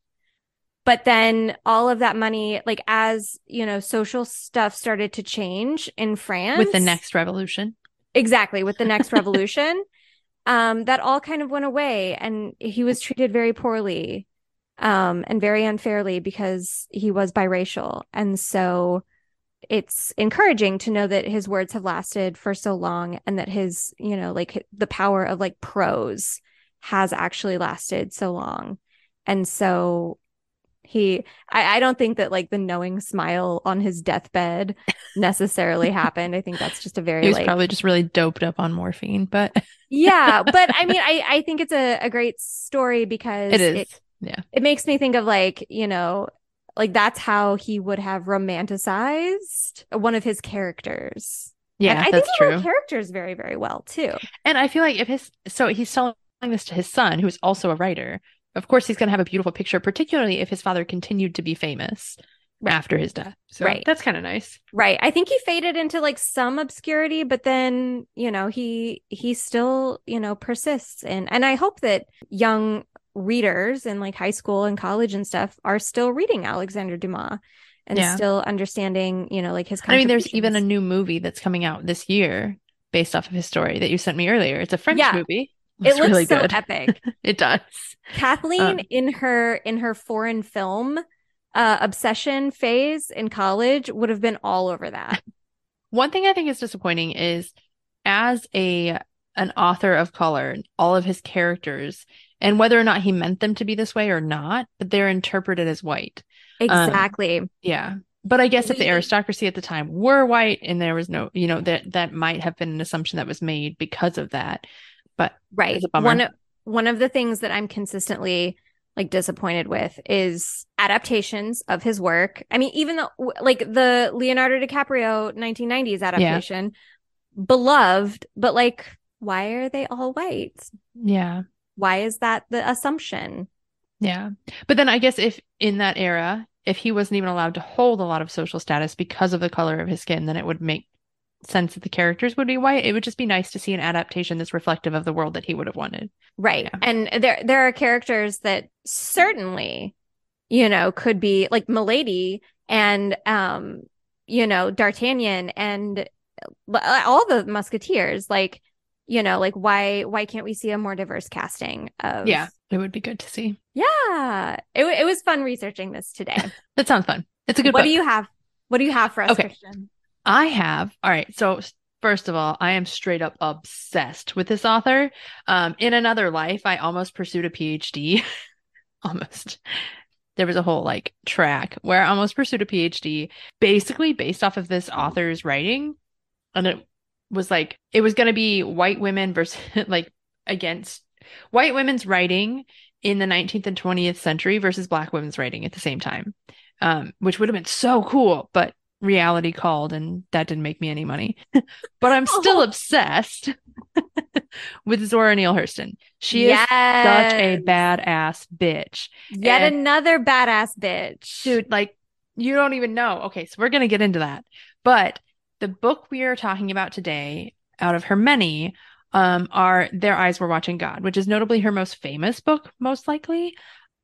But then all of that money, like as, you know, social stuff started to change in France. With the next revolution. Exactly. With the next revolution. That all kind of went away. And he was treated very poorly and very unfairly because he was biracial. And so it's encouraging to know that his words have lasted for so long, and that his, you know, like the power of like prose has actually lasted so long. And so I don't think that like the knowing smile on his deathbed necessarily happened. I think that's just a very, he was like probably just really doped up on morphine, but yeah. But I mean, I think it's a great story because it is. It makes me think of like, you know, like that's how he would have romanticized one of his characters. Yeah, and I think he wrote characters very, very well too. And I feel like if he's telling this to his son, who's also a writer, Of course, he's going to have a beautiful picture, particularly if his father continued to be famous after his death. So that's kind of nice. Right. I think he faded into like some obscurity, but then, you know, he still, you know, persists. And I hope that young readers in like high school and college and stuff are still reading Alexandre Dumas and still understanding, you know, like his contributions. I mean, there's even a new movie that's coming out this year based off of his story that you sent me earlier. It's a French movie. It looks really so good. Epic. It does. Kathleen, in her foreign film obsession phase in college, would have been all over that. One thing I think is disappointing is, as an author of color, all of his characters, and whether or not he meant them to be this way or not, but they're interpreted as white. Exactly. But I guess if the aristocracy at the time were white, and there was no, you know, that might have been an assumption that was made because of that. But right, one of the things that I'm consistently like disappointed with is adaptations of his work. I mean, even though like the Leonardo DiCaprio 1990s adaptation, beloved, but like, why are they all white? Yeah. Why is that the assumption? Yeah. But then I guess if in that era, if he wasn't even allowed to hold a lot of social status because of the color of his skin, then it would make sense that the characters would be white. It would just be nice to see an adaptation that's reflective of the world that he would have wanted. Right. Yeah. And there are characters that certainly, you know, could be like Milady and, you know, D'Artagnan and all the Musketeers. Like, you know, like why can't we see a more diverse casting of? Yeah, it would be good to see. Yeah. It was fun researching this today. That sounds fun. It's a good book. What do you have for us, Christian? I have. All right. So first of all, I am straight up obsessed with this author. In another life, I almost pursued a PhD. Almost. There was a whole like track where I almost pursued a PhD, basically based off of this author's writing. And it was like, it was going to be white women versus like against white women's writing in the 19th and 20th century versus black women's writing at the same time, which would have been so cool, but reality called, and that didn't make me any money. But I'm still obsessed with Zora Neale Hurston. She is such a badass bitch. Another badass bitch. Dude, like, you don't even know. Okay, so we're going to get into that. But the book we are talking about today, out of her many, are Their Eyes Were Watching God, which is notably her most famous book, most likely.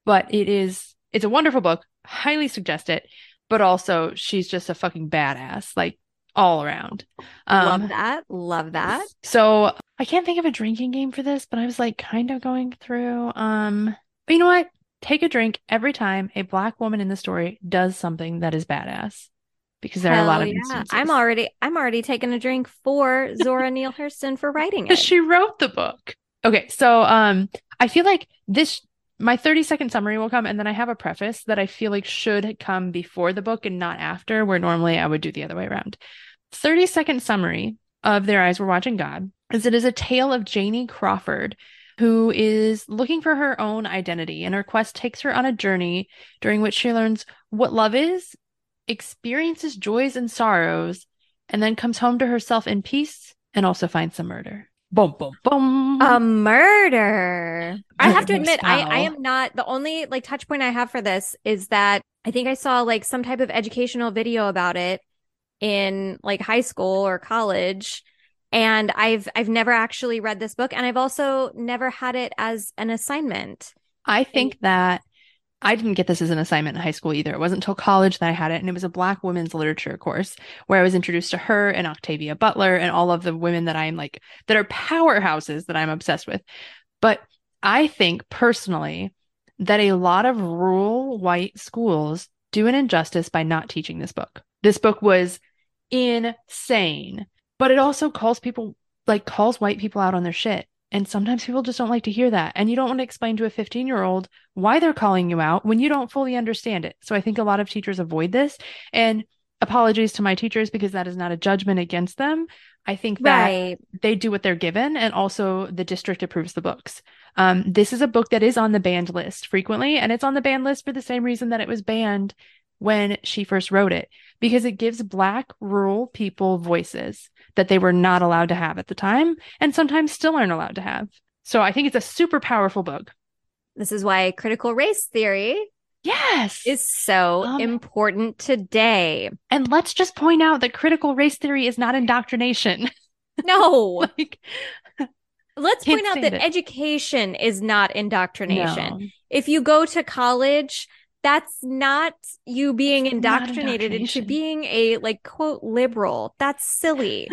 But it's a wonderful book. Highly suggest it. But also, she's just a fucking badass, like all around. Love that. So I can't think of a drinking game for this, but I was like kind of going through. But you know what? Take a drink every time a black woman in the story does something that is badass, because there are a lot of instances. I'm already taking a drink for Zora Neale Hurston for writing it. She wrote the book. Okay, so I feel like this. My 30-second summary will come, and then I have a preface that I feel like should come before the book and not after, where normally I would do the other way around. 30-second summary of Their Eyes Were Watching God is it is a tale of Janie Crawford, who is looking for her own identity, and her quest takes her on a journey during which she learns what love is, experiences joys and sorrows, and then comes home to herself in peace and also finds some murder. Boom, boom, boom. A murder. I have to admit, I am not. The only like touch point I have for this is that I think I saw like some type of educational video about it in like high school or college. And I've never actually read this book. And I've also never had it as an assignment. I think that I didn't get this as an assignment in high school either. It wasn't until college that I had it. And it was a Black women's literature course where I was introduced to her and Octavia Butler and all of the women that I'm like, that are powerhouses that I'm obsessed with. But I think personally that a lot of rural white schools do an injustice by not teaching this book. This book was insane, but it also calls white people out on their shit. And sometimes people just don't like to hear that. And you don't want to explain to a 15-year-old why they're calling you out when you don't fully understand it. So I think a lot of teachers avoid this. And apologies to my teachers, because that is not a judgment against them. I think that they do what they're given. And also the district approves the books. This is a book that is on the banned list frequently. And it's on the banned list for the same reason that it was banned when she first wrote it, because it gives Black rural people voices that they were not allowed to have at the time, and sometimes still aren't allowed to have. So I think it's a super powerful book. This is why critical race theory is so important today. And let's just point out that critical race theory is not indoctrination. No. Let's point out that education is not indoctrination. No. If you go to college, that's not you being indoctrinated into being a, like, quote, liberal. That's silly.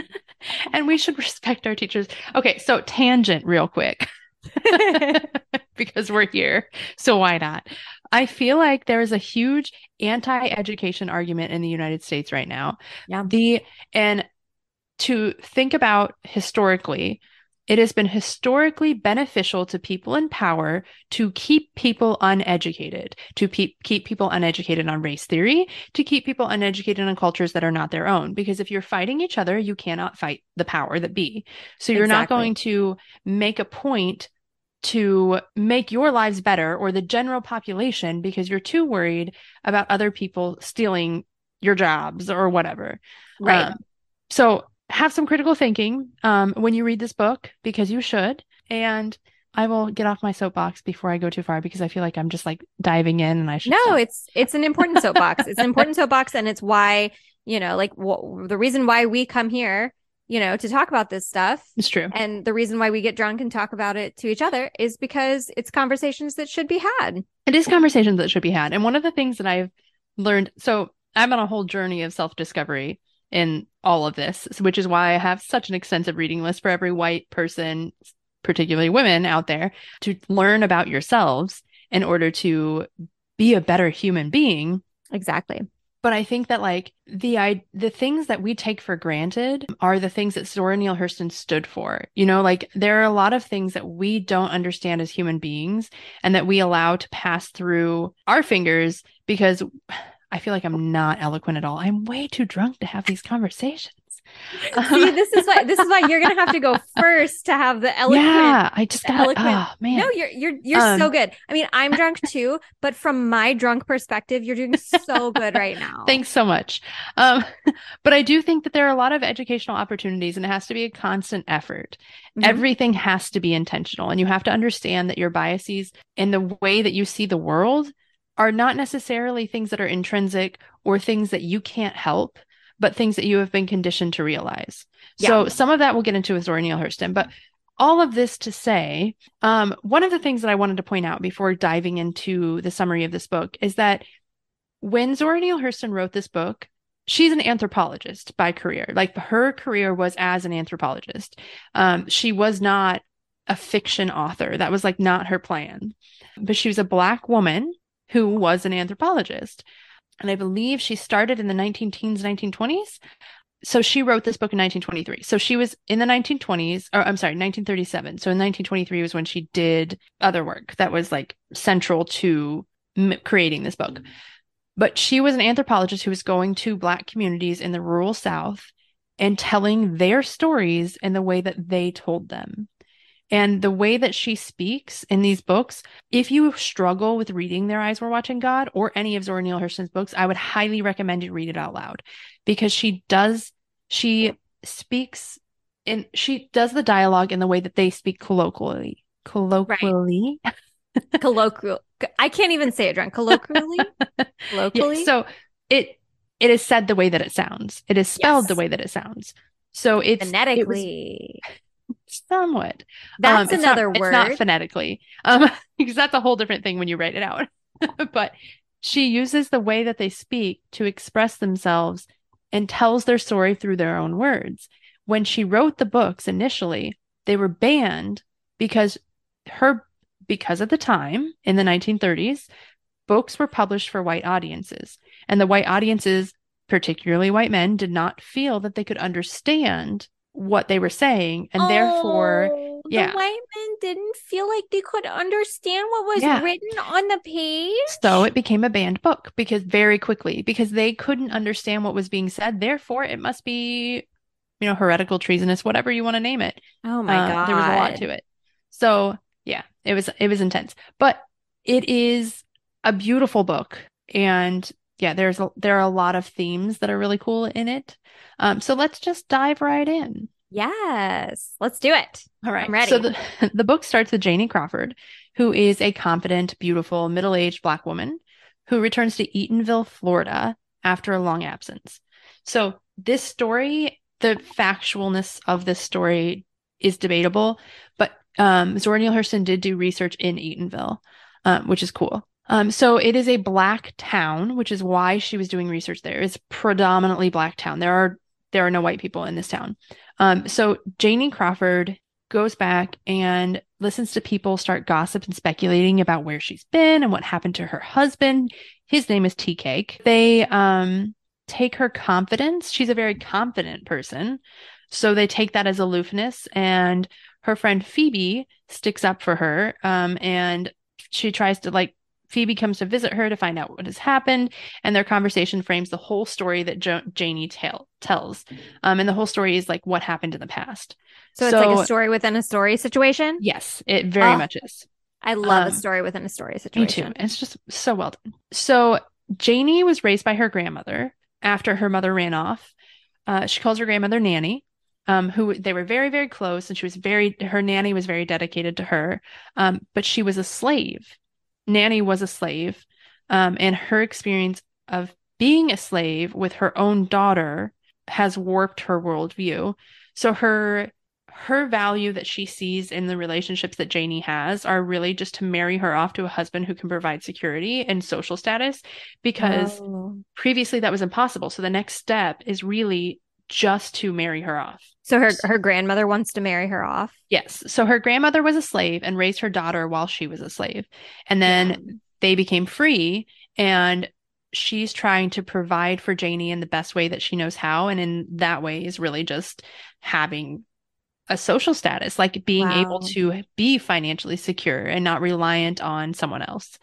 And we should respect our teachers. Okay, so tangent real quick. Because we're here, so why not? I feel like there is a huge anti-education argument in the United States right now. Yeah. And to think about historically, it has been historically beneficial to people in power to keep people uneducated, to keep people uneducated on race theory, to keep people uneducated on cultures that are not their own. Because if you're fighting each other, you cannot fight the power that be. So you're not going to make a point to make your lives better or the general population because you're too worried about other people stealing your jobs or whatever. Right. So have some critical thinking when you read this book, because you should. And I will get off my soapbox before I go too far, because I feel like I'm just like diving in and I should. No, stop. It's an important soapbox. It's an important soapbox. And it's why, you know, like the reason why we come here, you know, to talk about this stuff. It's true. And the reason why we get drunk and talk about it to each other is because it's conversations that should be had. It is conversations that should be had. And one of the things that I've learned, so I'm on a whole journey of self-discovery in all of this, which is why I have such an extensive reading list for every white person, particularly women out there, to learn about yourselves in order to be a better human being. Exactly. But I think that like the things that we take for granted are the things that Zora Neale Hurston stood for. You know, like there are a lot of things that we don't understand as human beings and that we allow to pass through our fingers because I feel like I'm not eloquent at all. I'm way too drunk to have these conversations. See, this is why you're going to have to go first to have the eloquent. Yeah, I just got eloquent. Oh, man. No, you're so good. I mean, I'm drunk too, but from my drunk perspective, you're doing so good right now. Thanks so much. But I do think that there are a lot of educational opportunities and it has to be a constant effort. Mm-hmm. Everything has to be intentional and you have to understand that your biases and the way that you see the world are not necessarily things that are intrinsic or things that you can't help, but things that you have been conditioned to realize. Yeah. So some of that we'll get into with Zora Neale Hurston, but all of this to say, one of the things that I wanted to point out before diving into the summary of this book is that when Zora Neale Hurston wrote this book, she's an anthropologist by career. Like her career was as an anthropologist. She was not a fiction author. That was like not her plan, but she was a Black woman who was an anthropologist. And I believe she started in the 1910s, 1920s. So she wrote this book in 1923. So she was in the 1937. So in 1923 was when she did other work that was like central to creating this book. But she was an anthropologist who was going to Black communities in the rural South and telling their stories in the way that they told them. And the way that she speaks in these books, if you struggle with reading Their Eyes Were Watching God or any of Zora Neale Hurston's books, I would highly recommend you read it out loud because she does the dialogue in the way that they speak colloquially. Colloquially. Right. Colloquial. I can't even say it drunk. Colloquially. Colloquially. Yeah, so it is said the way that it sounds. It is spelled the way that it sounds. So it's phonetically. Somewhat. That's another word. It's not phonetically, because that's a whole different thing when you write it out. But she uses the way that they speak to express themselves and tells their story through their own words. When she wrote the books initially, they were banned because of the time in the 1930s, books were published for white audiences. And the white audiences, particularly white men, did not feel that they could understand what they were saying, and therefore, yeah, the white men didn't feel like they could understand what was written on the page. So it became a banned book because they couldn't understand what was being said. Therefore, it must be, you know, heretical, treasonous, whatever you want to name it. Oh my God, there was a lot to it. So yeah, it was intense, but it is a beautiful book, and yeah, there are a lot of themes that are really cool in it. So let's just dive right in. Yes, let's do it. All right. I'm ready. So the book starts with Janie Crawford. who is a competent, beautiful, middle-aged Black woman who returns to Eatonville, Florida, after a long absence. So this story, the factualness of this story is debatable, but Zora Neale Hurston did do research in Eatonville, which is cool. So it is a Black town, which is why she was doing research there. It's predominantly Black town. There are no white people in this town. So Janie Crawford goes back and listens to people start gossip and speculating about where she's been and what happened to her husband. His name is Tea Cake. They take her confidence. She's a very confident person. So they take that as aloofness, and her friend Phoebe sticks up for her. And she tries to Phoebe comes to visit her to find out what has happened, and their conversation frames the whole story that Janie tells. And the whole story is what happened in the past. So it's like a story within a story situation? Yes, it very much is. I love a story within a story situation. Me too. It's just so well done. So Janie was raised by her grandmother after her mother ran off. She calls her grandmother Nanny. Who they were very, very close, and her nanny was very dedicated to her. But she was a slave. Nanny was a slave, and her experience of being a slave with her own daughter has warped her worldview. So her value that she sees in the relationships that Janie has are really just to marry her off to a husband who can provide security and social status, because previously that was impossible. So the next step is really just to marry her off. So her grandmother wants to marry her off? Yes. So her grandmother was a slave and raised her daughter while she was a slave. And then they became free, and she's trying to provide for Janie in the best way that she knows how. And in that way is really just having a social status, being able to be financially secure and not reliant on someone else.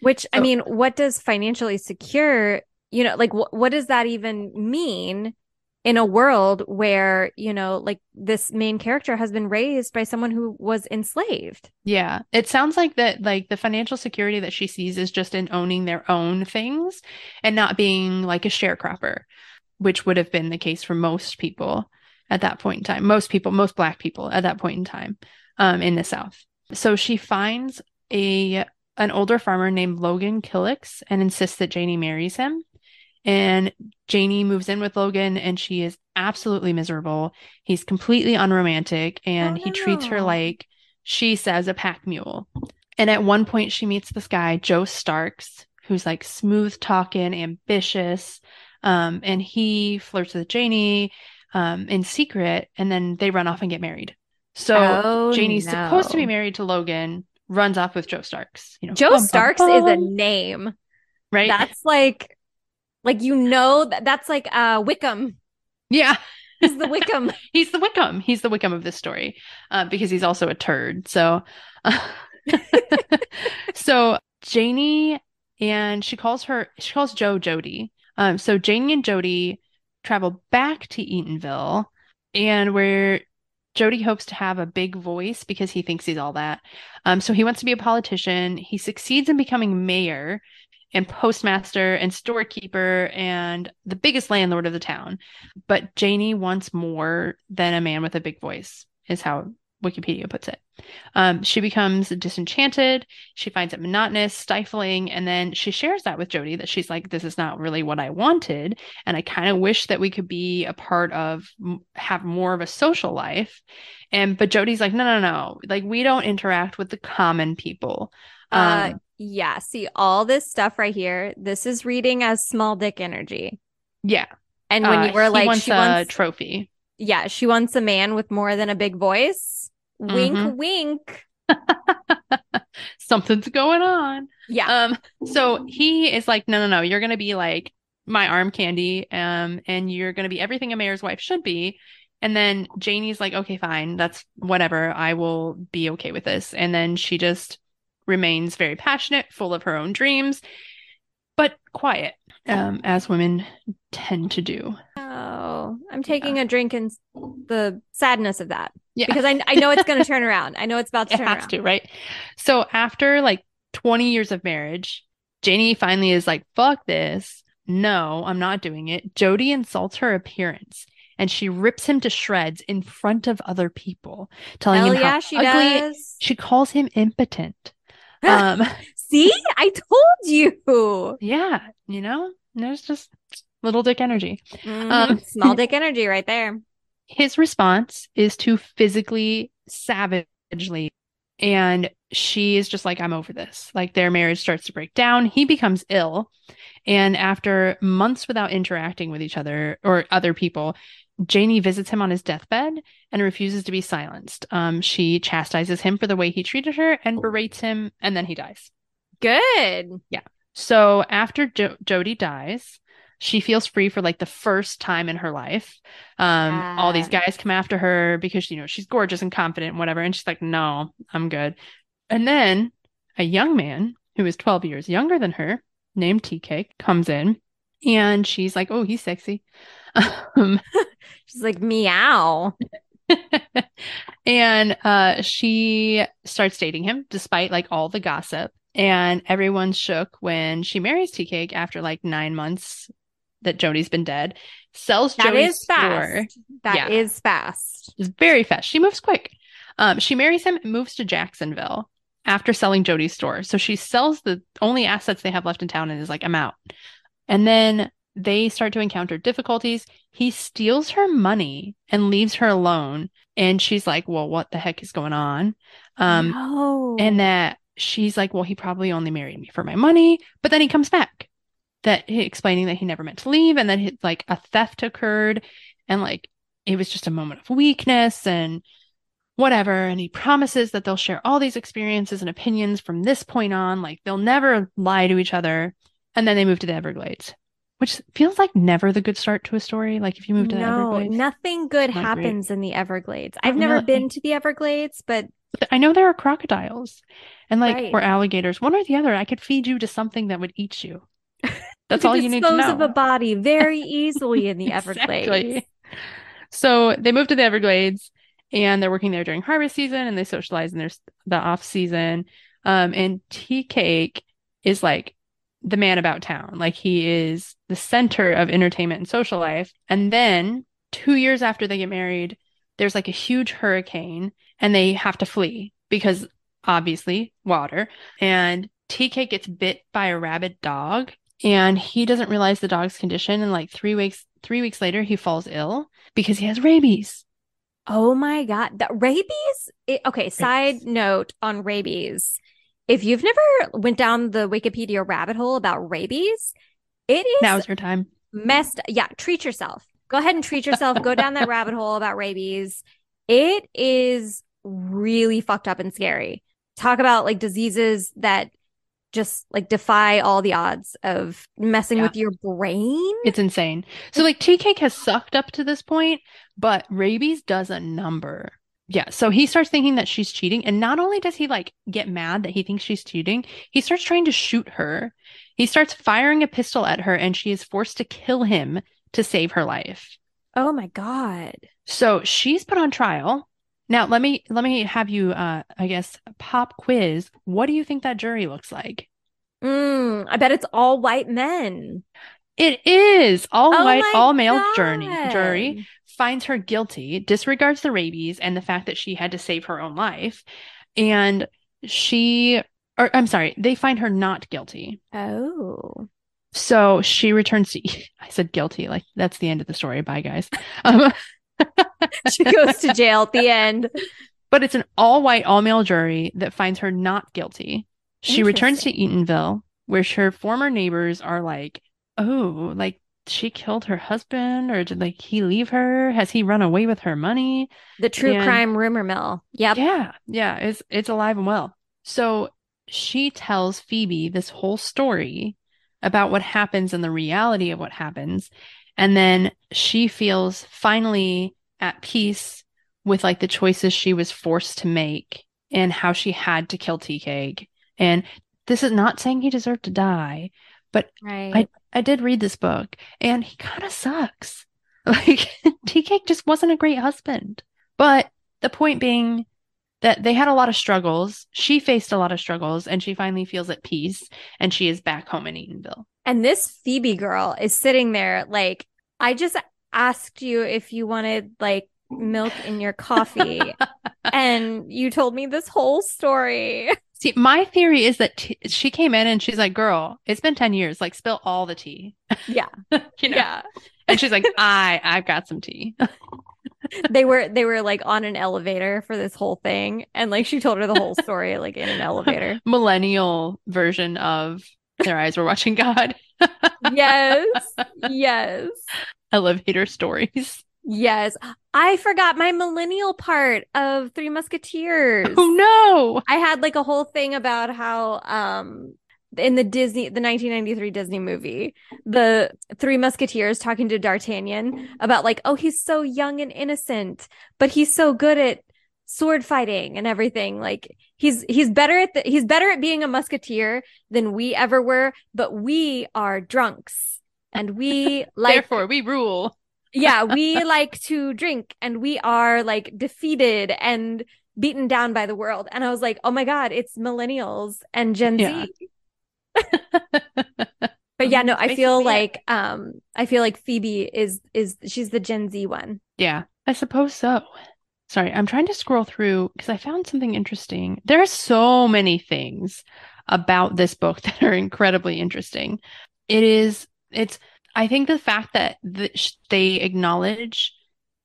Which, so, I mean, what does financially secure, what does that even mean? In a world where, this main character has been raised by someone who was enslaved. Yeah. It sounds like that, the financial security that she sees is just in owning their own things and not being like a sharecropper, which would have been the case for most people at that point in time. Most Black people at that point in time in the South. So she finds an older farmer named Logan Killicks and insists that Janie marries him. And Janie moves in with Logan, and she is absolutely miserable. He's completely unromantic, and he treats her like, she says, a pack mule. And at one point she meets this guy, Joe Starks, who's smooth talking, ambitious. And he flirts with Janie in secret, and then they run off and get married. So Janie's supposed to be married to Logan, runs off with Joe Starks. Joe Starks is a name. Right. That's that's Wickham. Yeah. He's the Wickham. He's the Wickham of this story because he's also a turd. So, so Janie and she calls Joe Jody. So Janie and Jody travel back to Eatonville, and where Jody hopes to have a big voice because he thinks he's all that. So he wants to be a politician. He succeeds in becoming mayor and postmaster and storekeeper and the biggest landlord of the town. But Janie wants more than a man with a big voice, is how Wikipedia puts it. She becomes disenchanted. She finds it monotonous, stifling, and then she shares that with Jody, that she's like, this is not really what I wanted, and I kind of wish that we could be a part of, have more of a social life. But Jody's like, no. We don't interact with the common people. Yeah, see all this stuff right here. This is reading as small dick energy. Yeah. And when you were she wants a trophy. Yeah, she wants a man with more than a big voice. Mm-hmm. Wink, wink. Something's going on. Yeah. So he is like, no, you're going to be like my arm candy, and you're going to be everything a mayor's wife should be. And then Janie's like, okay, fine. That's whatever. I will be okay with this. And then she just remains very passionate, full of her own dreams, but quiet, as women tend to do. Oh, I'm taking a drink in the sadness of that. Yeah. Because I know it's going to turn around. I know it's about to turn around. It has to, right? So after 20 years of marriage, Janie finally is like, fuck this. No, I'm not doing it. Jody insults her appearance, and she rips him to shreds in front of other people, telling him how ugly she is. She calls him impotent. See, I told you. Yeah. You know, there's just little dick energy. Small dick energy right there. His response is to physically savagely. And she is just like, I'm over this. Like, their marriage starts to break down. He becomes ill. And after months without interacting with each other or other people, Janie visits him on his deathbed and refuses to be silenced. She chastises him for the way he treated her and berates him, and then he dies. Good. Yeah. So after Jody dies, she feels free for like the first time in her life. All these guys come after her because, you know, she's gorgeous and confident and whatever. And she's like, no, I'm good. And then a young man who is 12 years younger than her, named Tea Cake, comes in and she's like, oh, he's sexy. She's like, meow. And she starts dating him despite like all the gossip. And everyone's shook when she marries Tea Cake after like 9 months that Jody's been dead. Sells that Jody's is fast. Store. That yeah. is fast. It's very fast. She moves quick. She marries him and moves to Jacksonville after selling Jody's store. So she sells the only assets they have left in town and is like, I'm out. And then they start to encounter difficulties. He steals her money and leaves her alone. And she's like, well, what the heck is going on? No. And that she's like, well, he probably only married me for my money. But then he comes back, explaining that he never meant to leave. And then like a theft occurred and like it was just a moment of weakness and whatever. And he promises that they'll share all these experiences and opinions from this point on. Like, they'll never lie to each other. And then they move to the Everglades, which feels like never the good start to a story. Like, if you move to the Everglades. Nothing good happens in the Everglades. I've never been to the Everglades, but I know there are crocodiles and like, right. or alligators, one or the other. I could feed you to something that would eat you. That's all you need to know. Dispose of a body very easily in the Everglades. Exactly. So they moved to the Everglades and they're working there during harvest season and they socialize in the off season. And Tea Cake is like the man about town. Like, he is the center of entertainment and social life. And then 2 years after they get married, there's like a huge hurricane and they have to flee because obviously water, and Tea Cake gets bit by a rabid dog and he doesn't realize the dog's condition. And like three weeks later, he falls ill because he has rabies. Oh my God. That rabies. Okay. Side note on rabies. If you've never went down the Wikipedia rabbit hole about rabies, it is. Now's your time. Messed. Yeah. Treat yourself. Go ahead and treat yourself. Go down that rabbit hole about rabies. It is really fucked up and scary. Talk about like diseases that just like defy all the odds of messing with your brain. It's insane. So like Tea Cake has sucked up to this point, but rabies does a number. Yeah. So he starts thinking that she's cheating. And not only does he like get mad that he thinks she's cheating, he starts trying to shoot her. He starts firing a pistol at her and she is forced to kill him to save her life. Oh my God. So she's put on trial. Now let me have you I guess pop quiz. What do you think that jury looks like? I bet it's all white men. It is all white, all male jury finds her guilty, disregards the rabies and the fact that she had to save her own life. And they find her not guilty. Oh. So she returns to, I said guilty, like that's the end of the story. Bye guys. She goes to jail at the end, but it's an all white, all male jury that finds her not guilty. She returns to Eatonville where her former neighbors are like, oh, like she killed her husband or did like he leave her? Has he run away with her money? The true crime rumor mill. Yep. Yeah. Yeah. It's alive and well. So she tells Phoebe this whole story about what happens and the reality of what happens. And then she feels finally at peace with like the choices she was forced to make and how she had to kill Tea Cake. And this is not saying he deserved to die, but right. I did read this book and he kind of sucks. Like Tea Cake just wasn't a great husband. But the point being that they had a lot of struggles. She faced a lot of struggles and she finally feels at peace and she is back home in Eatonville. And this Phoebe girl is sitting there like, I just asked you if you wanted like milk in your coffee and you told me this whole story. See, my theory is that she came in and she's like, girl, it's been 10 years. Like, spill all the tea. Yeah. You know? Yeah. And she's like, I've got some tea. They were like on an elevator for this whole thing. And like, she told her the whole story, like in an elevator. Millennial version of Their Eyes Were Watching God. Yes. Yes. Elevator stories. Yes. I forgot my millennial part of Three Musketeers. Oh, no. I had like a whole thing about how in the 1993 Disney movie, the Three Musketeers talking to D'Artagnan about like, oh, he's so young and innocent, but he's so good at sword fighting and everything. Like he's better at being a musketeer than we ever were, but we are drunks and we like therefore we rule. Yeah, we like to drink and we are like defeated and beaten down by the world. And I was like, oh my God, it's millennials and Gen Z. But yeah, no, I feel like Phoebe is she's the Gen Z one. Yeah, I suppose so. Sorry, I'm trying to scroll through because I found something interesting. There are so many things about this book that are incredibly interesting. I think the fact that they acknowledge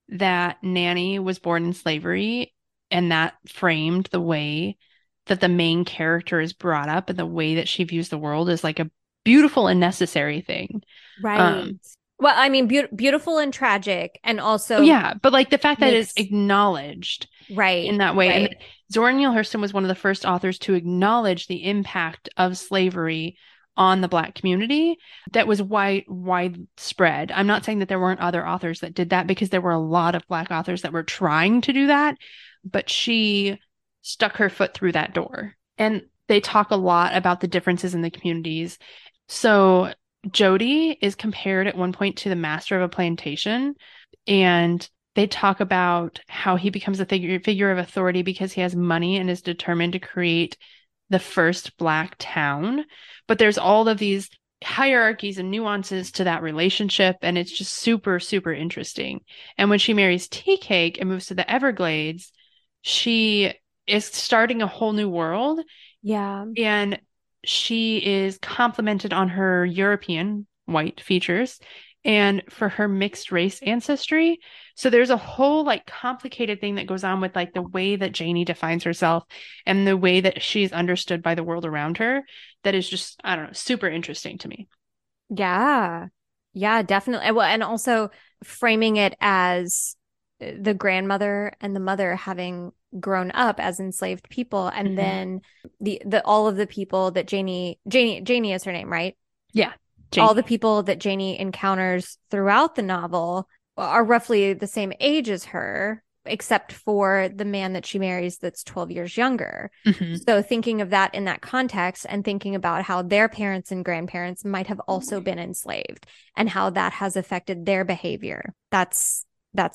that Nanny was born in slavery and that framed the way that the main character is brought up and the way that she views the world is like a beautiful and necessary thing. Right. Well, I mean, beautiful and tragic and also. Yeah. But like the fact that it's acknowledged right in that way. Right. And Zora Neale Hurston was one of the first authors to acknowledge the impact of slavery on the Black community that was widespread. I'm not saying that there weren't other authors that did that, because there were a lot of Black authors that were trying to do that, but she stuck her foot through that door. And they talk a lot about the differences in the communities. So Jody is compared at one point to the master of a plantation, and they talk about how he becomes a figure of authority because he has money and is determined to create the first Black town. But there's all of these hierarchies and nuances to that relationship, and it's just super, super interesting. And when she marries Tea Cake and moves to the Everglades, she is starting a whole new world. Yeah. And she is complimented on her European white features and for her mixed race ancestry. So there's a whole like complicated thing that goes on with like the way that Janie defines herself and the way that she's understood by the world around her. That is just, I don't know, super interesting to me. Yeah. Yeah, definitely. Well, and also framing it as the grandmother and the mother having grown up as enslaved people. And mm-hmm. then the all of the people that Janie is her name, right? Yeah. All the people that Janie encounters throughout the novel are roughly the same age as her, except for the man that she marries that's 12 years younger. Mm-hmm. So thinking of that in that context and thinking about how their parents and grandparents might have also been enslaved and how that has affected their behavior. That's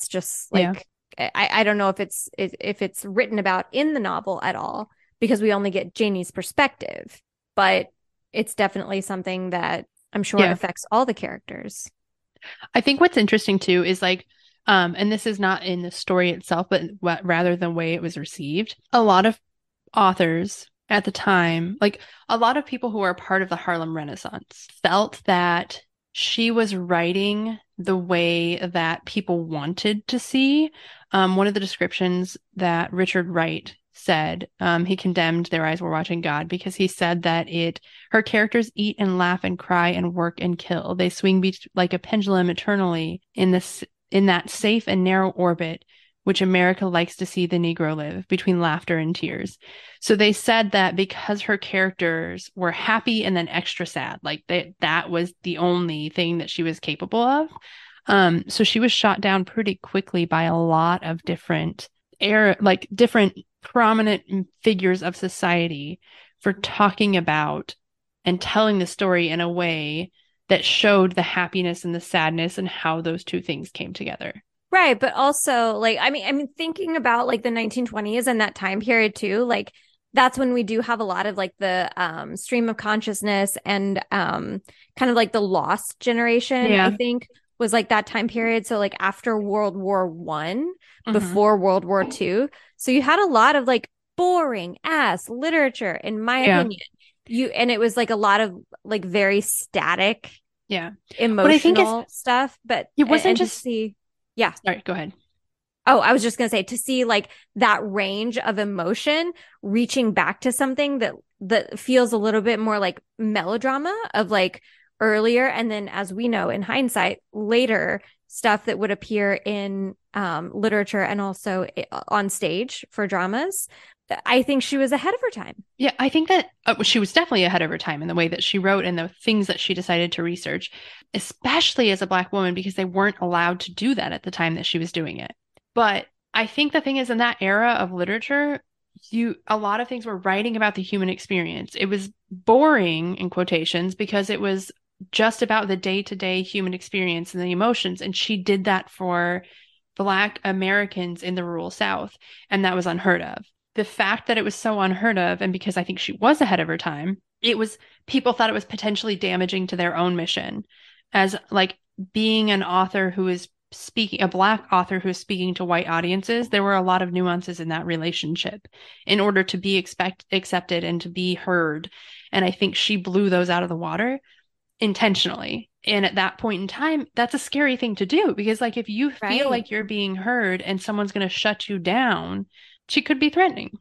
just like, yeah. I don't know if it's written about in the novel at all, because we only get Janie's perspective, but it's definitely something that I'm sure it affects all the characters. I think what's interesting too is like, and this is not in the story itself, but rather the way it was received. A lot of authors at the time, like a lot of people who are part of the Harlem Renaissance, felt that she was writing the way that people wanted to see. One of the descriptions that Richard Wright said, he condemned Their Eyes Were Watching God because he said that her characters eat and laugh and cry and work and kill. They swing like a pendulum eternally in that safe and narrow orbit which America likes to see the Negro live, between laughter and tears. So they said that because her characters were happy and then extra sad, like that was the only thing that she was capable of. So she was shot down pretty quickly by a lot of different prominent figures of society for talking about and telling the story in a way that showed the happiness and the sadness and how those two things came together. Right. But also like, I mean, thinking about like the 1920s and that time period too, like that's when we do have a lot of like the stream of consciousness and kind of like the lost generation, yeah. I think was like that time period. So like after World War I, mm-hmm. before World War II. So you had a lot of like boring ass literature, in my opinion. And it was like a lot of like very static, emotional stuff. But it wasn't just to see. Yeah. Sorry, go ahead. Oh, I was just going to say, to see like that range of emotion reaching back to something that feels a little bit more like melodrama of like earlier. And then, as we know, in hindsight, later stuff that would appear in literature and also on stage for dramas. I think she was ahead of her time. Yeah, I think that she was definitely ahead of her time in the way that she wrote and the things that she decided to research, especially as a Black woman, because they weren't allowed to do that at the time that she was doing it. But I think the thing is, in that era of literature, a lot of things were writing about the human experience. It was boring, in quotations, because it was just about the day-to-day human experience and the emotions. And she did that for Black Americans in the rural South. And that was unheard of. The fact that it was so unheard of, and because I think she was ahead of her time, people thought it was potentially damaging to their own mission, as like being an author who is speaking, a Black author who is speaking to white audiences. There were a lot of nuances in that relationship in order to be accepted and to be heard. And I think she blew those out of the water intentionally. And at that point in time, that's a scary thing to do, because like, if you feel like you're being heard and someone's going to shut you down, she could be threatening.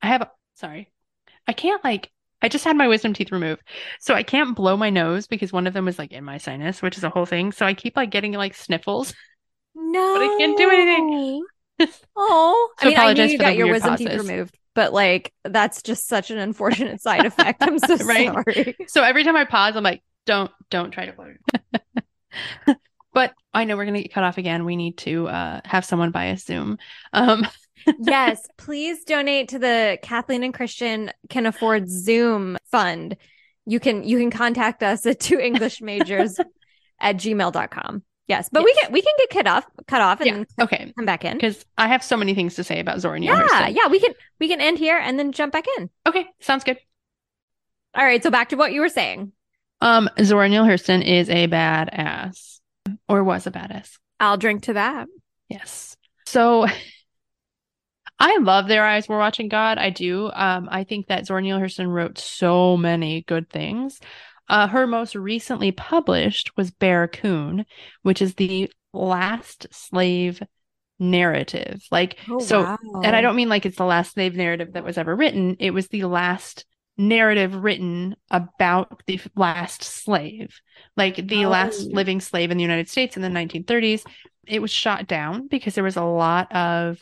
I just had my wisdom teeth removed, so I can't blow my nose because one of them was like in my sinus, which is a whole thing. So I keep like getting like sniffles. No, but I can't do anything. Oh, so I mean, I knew you got your wisdom teeth removed, but like, that's just such an unfortunate side effect. I'm so sorry. So every time I pause, I'm like, don't try to blow it. But I know we're going to get cut off again. We need to have someone buy a Zoom. Yes, please donate to the Kathleen and Christian Can Afford Zoom fund. You can contact us at twoenglishmajors@gmail.com. Yes, but we can get cut off and come back in, because I have so many things to say about Zora Neale Hurston. Yeah, we can end here and then jump back in. Okay, sounds good. All right, so back to what you were saying. Zora Neale Hurston is a badass, or was a badass. I'll drink to that. Yes. So. I love Their Eyes Were Watching God. I do. I think that Zora Neale Hurston wrote so many good things. Her most recently published was Barracoon, which is the last slave narrative. And I don't mean like it's the last slave narrative that was ever written. It was the last narrative written about the last slave, like the last living slave in the United States in the 1930s. It was shot down because there was a lot of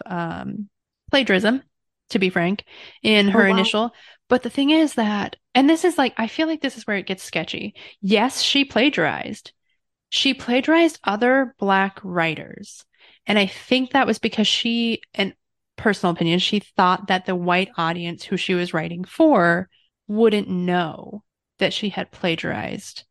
plagiarism, to be frank, in her initial. But the thing is that, and this is like, I feel like this is where it gets sketchy. Yes, she plagiarized other Black writers. And I think that was because she, in personal opinion, she thought that the white audience who she was writing for wouldn't know that she had plagiarized.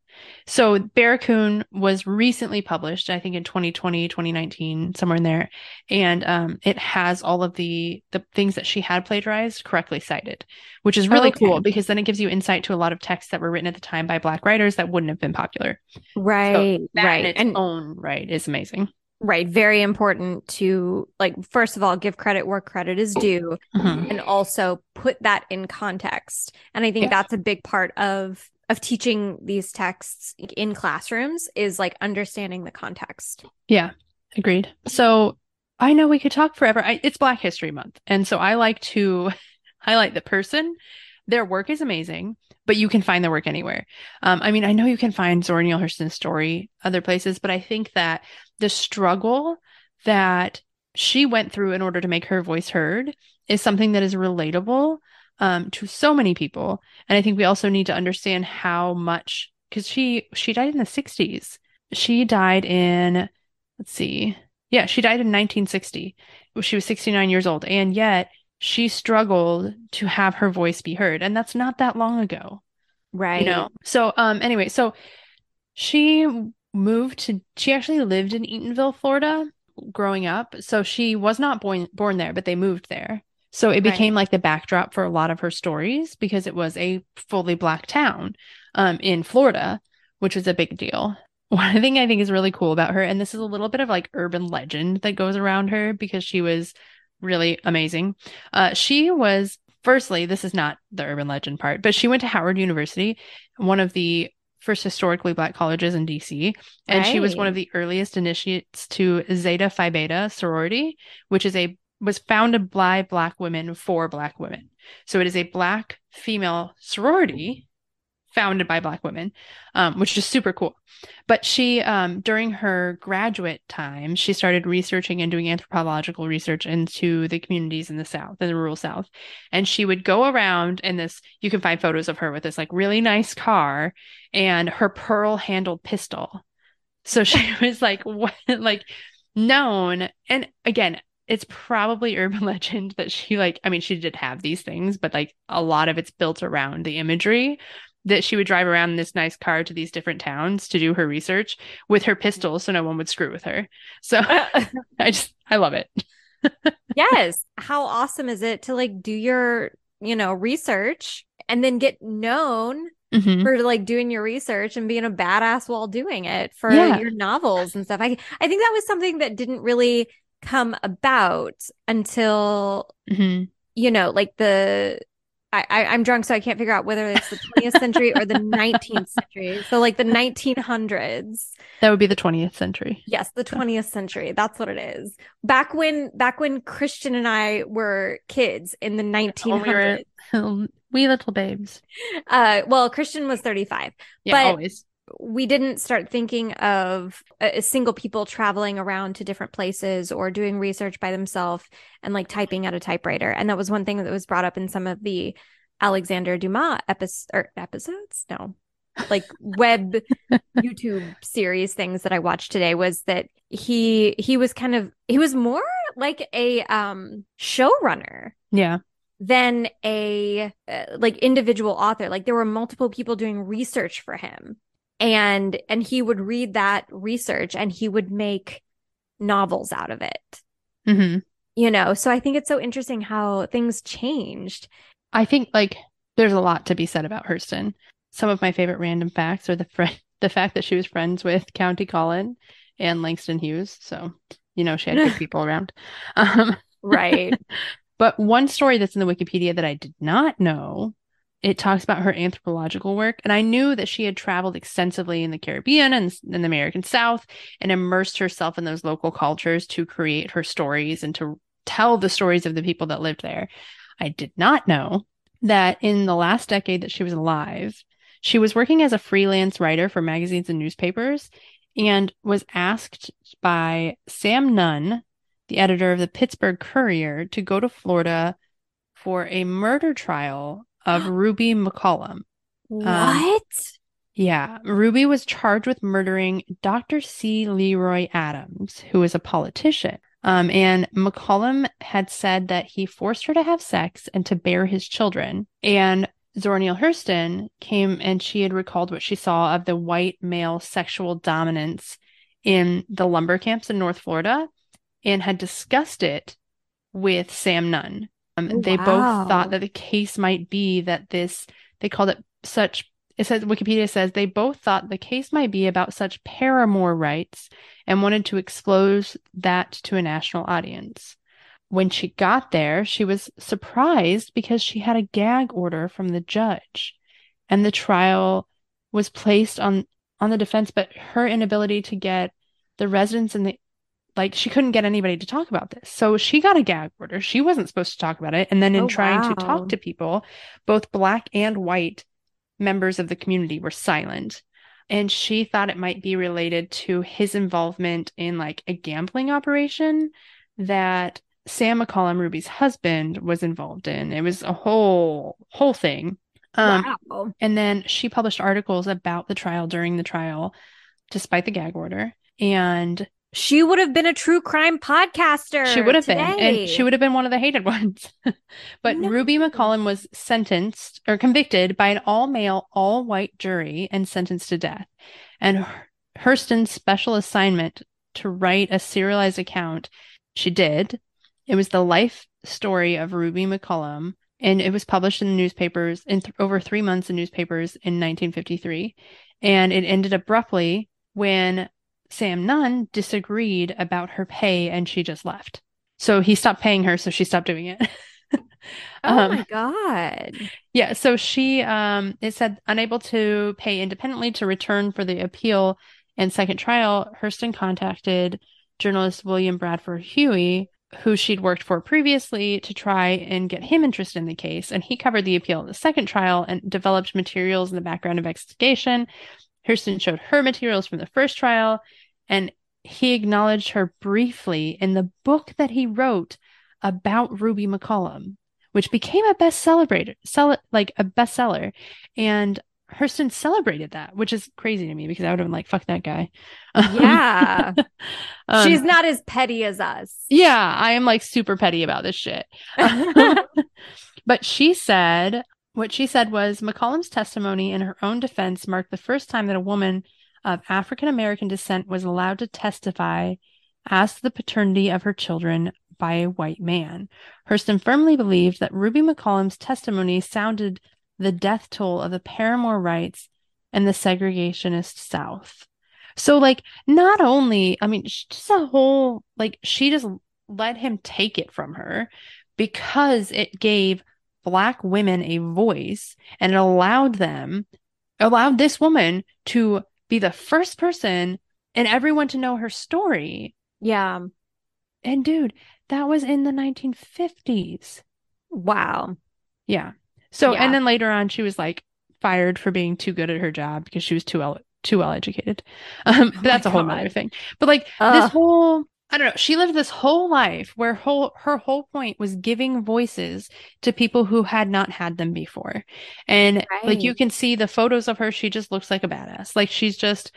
So Barracoon was recently published, I think in 2020, 2019, somewhere in there. And it has all of the things that she had plagiarized correctly cited, which is really cool, because then it gives you insight to a lot of texts that were written at the time by Black writers that wouldn't have been popular. Right. So that in its own right is amazing. Right. Very important to, like, first of all, give credit where credit is due, and also put that in context. And I think that's a big part of teaching these texts in classrooms, is like understanding the context. Yeah, agreed. So I know we could talk forever. It's Black History Month. And so I like to highlight the person. Their work is amazing, but you can find their work anywhere. I mean, I know you can find Zora Neale Hurston's story other places, but I think that the struggle that she went through in order to make her voice heard is something that is relatable to so many people. And I think we also need to understand how much, because she died in the 60s. She died in, she died in 1960. She was 69 years old. And yet she struggled to have her voice be heard. And that's not that long ago. Right. You know? So anyway, so she actually lived in Eatonville, Florida growing up. So she was not born there, but they moved there. So it became like the backdrop for a lot of her stories, because it was a fully Black town in Florida, which was a big deal. One thing I think is really cool about her, and this is a little bit of like urban legend that goes around her because she was really amazing. She was Firstly, this is not the urban legend part, but she went to Howard University, one of the first historically Black colleges in DC, and right. she was one of the earliest initiates to Zeta Phi Beta sorority, which was founded by Black women for Black women. So it is a Black female sorority founded by Black women, which is super cool. But she, during her graduate time, she started researching and doing anthropological research into the communities in the South, in the rural South. And she would go around in this, you can find photos of her with this like really nice car and her pearl handled pistol. So she was like, what, like known. And again, it's probably urban legend that she like, I mean, she did have these things, but like a lot of it's built around the imagery that she would drive around in this nice car to these different towns to do her research with her pistol. So no one would screw with her. So I love it. Yes. How awesome is it to like do your, research and then get known mm-hmm. for like doing your research and being a badass while doing it for your novels and stuff. I think that was something that didn't really come about until, I'm drunk, so I can't figure out whether it's the 20th century or the 19th century. So like the 1900s. That would be the 20th century. Yes, the 20th century. That's what it is. Back when Christian and I were kids in the 1900s. We were wee little babes. Well, Christian was 35. Yeah, but always. We didn't start thinking of single people traveling around to different places or doing research by themselves and like typing at a typewriter. And that was one thing that was brought up in some of the Alexandre Dumas episodes. No, like web YouTube series things that I watched today was that he was more like a showrunner. Yeah. Than a like individual author. Like there were multiple people doing research for him. And he would read that research and he would make novels out of it, so I think it's so interesting how things changed. I think like there's a lot to be said about Hurston. Some of my favorite random facts are the fact that she was friends with County Collin and Langston Hughes. So, she had good people around. Right. But one story that's in the Wikipedia that I did not know, it talks about her anthropological work. And I knew that she had traveled extensively in the Caribbean and in the American South and immersed herself in those local cultures to create her stories and to tell the stories of the people that lived there. I did not know that in the last decade that she was alive, she was working as a freelance writer for magazines and newspapers and was asked by Sam Nunn, the editor of the Pittsburgh Courier, to go to Florida for a murder trial of Ruby McCollum. What? Yeah. Ruby was charged with murdering Dr. C. Leroy Adams, who is a politician. And McCollum had said that he forced her to have sex and to bear his children. And Zora Neale Hurston came and she had recalled what she saw of the white male sexual dominance in the lumber camps in North Florida and had discussed it with Sam Nunn. They both thought that the case might be that Wikipedia says they both thought the case might be about such paramour rights and wanted to expose that to a national audience. When she got there, she was surprised because she had a gag order from the judge and the trial was placed on the defense, but her inability to get the residents in the she couldn't get anybody to talk about this. So she got a gag order. She wasn't supposed to talk about it. And then in trying to talk to people, both Black and white members of the community were silent. And she thought it might be related to his involvement in like a gambling operation that Sam McCollum, Ruby's husband, was involved in. It was a whole thing. And then she published articles about the trial during the trial, despite the gag order. And she would have been a true crime podcaster. She would have been. And she would have been one of the hated ones. But no. Ruby McCollum was sentenced or convicted by an all-male, all-white jury and sentenced to death. And Hurston's special assignment to write a serialized account, she did. It was the life story of Ruby McCollum. And it was published in the newspapers in over 3 months in newspapers in 1953. And it ended abruptly when Sam Nunn disagreed about her pay and she just left. So he stopped paying her, so she stopped doing it. Oh my God. Yeah. So she, it said, unable to pay independently to return for the appeal and second trial, Hurston contacted journalist William Bradford Huey, who she'd worked for previously, to try and get him interested in the case. And he covered the appeal in the second trial and developed materials in the background of investigation. Hurston showed her materials from the first trial, and he acknowledged her briefly in the book that he wrote about Ruby McCollum, which became a bestseller. And Hurston celebrated that, which is crazy to me because I would have been like, fuck that guy. Yeah. She's not as petty as us. Yeah, I am like super petty about this shit. But she said, what she said was, McCollum's testimony in her own defense marked the first time that a woman of African-American descent was allowed to testify as to the paternity of her children by a white man. Hurston firmly believed that Ruby McCollum's testimony sounded the death toll of the Paramore rights and the segregationist South. So, like, not only, I mean, just a whole, like, she just let him take it from her because it gave Black women a voice, and it allowed this woman to be the first person and everyone to know her story. Yeah. And dude, that was in the 1950s. Wow. Yeah. So, yeah. And then later on, she was like fired for being too good at her job because she was too well educated. But that's a whole other thing. But like this whole, I don't know, she lived this whole life where her whole point was giving voices to people who had not had them before. And like, you can see the photos of her. She just looks like a badass. Like, she's just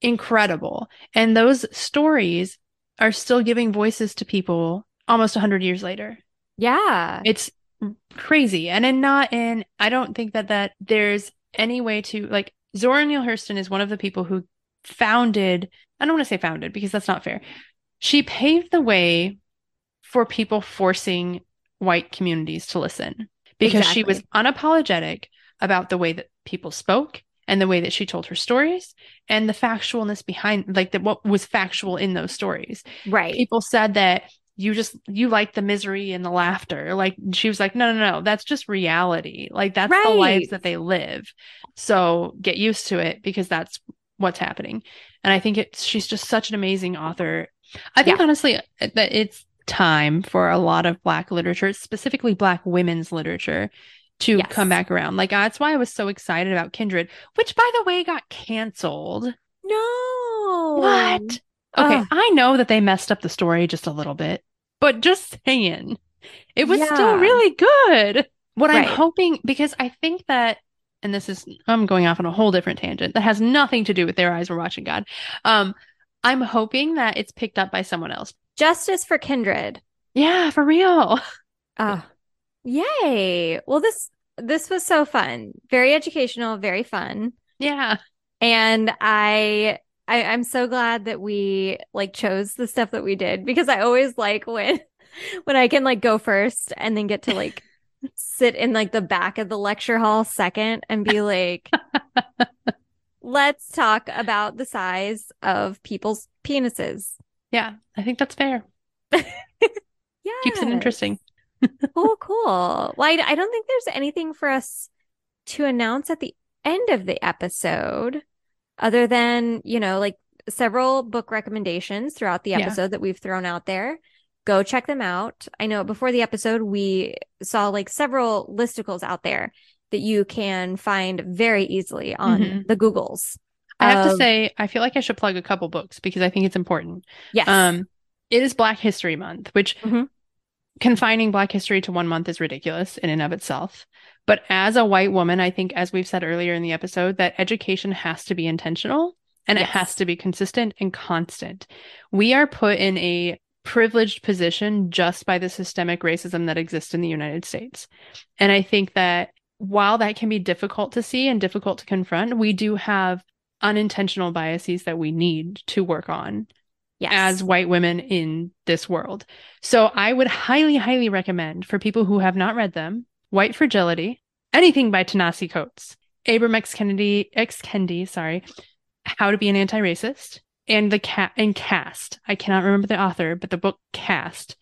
incredible. And those stories are still giving voices to people almost 100 years later. Yeah. It's crazy. And I don't think that there's any way to, like, Zora Neale Hurston is one of the people who founded, I don't want to say founded because that's not fair. She paved the way for people forcing white communities to listen because she was unapologetic about the way that people spoke and the way that she told her stories and the factualness behind, like, that what was factual in those stories. Right. People said that you like the misery and the laughter. Like, she was like, no, that's just reality. Like, that's the lives that they live. So get used to it because that's what's happening. And I think she's just such an amazing author. I think honestly that it's time for a lot of Black literature, specifically Black women's literature, to come back around. Like, that's why I was so excited about Kindred, which, by the way, got canceled. No. What? Okay, I know that they messed up the story just a little bit, but just saying, it was still really good. What I'm hoping, because I think that, and this is, I'm going off on a whole different tangent that has nothing to do with Their Eyes Were Watching God. I'm hoping that it's picked up by someone else. Justice for Kindred. Yeah, for real. Yay. Well, this was so fun. Very educational, very fun. Yeah. And I'm so glad that we, like, chose the stuff that we did, because I always like when I can, like, go first and then get to, like, sit in, like, the back of the lecture hall second and be like, let's talk about the size of people's penises. Yeah, I think that's fair. Yeah, keeps it interesting. Cool. Well, I don't think there's anything for us to announce at the end of the episode. Other than, you know, like, several book recommendations throughout the episode that we've thrown out there. Go check them out. I know before the episode, we saw, like, several listicles out there that you can find very easily on the Googles. I have to say, I feel like I should plug a couple books because I think it's important. Yes. It is Black History Month, which confining Black history to 1 month is ridiculous in and of itself. But as a white woman, I think, as we've said earlier in the episode, that education has to be intentional and it has to be consistent and constant. We are put in a privileged position just by the systemic racism that exists in the United States. And I think that while that can be difficult to see and difficult to confront, we do have unintentional biases that we need to work on as white women in this world. So I would highly, highly recommend, for people who have not read them, White Fragility, anything by Ta-Nehisi Coates, Abram X. Kendi, How to Be an Anti-Racist, and Caste. I cannot remember the author, but the book Caste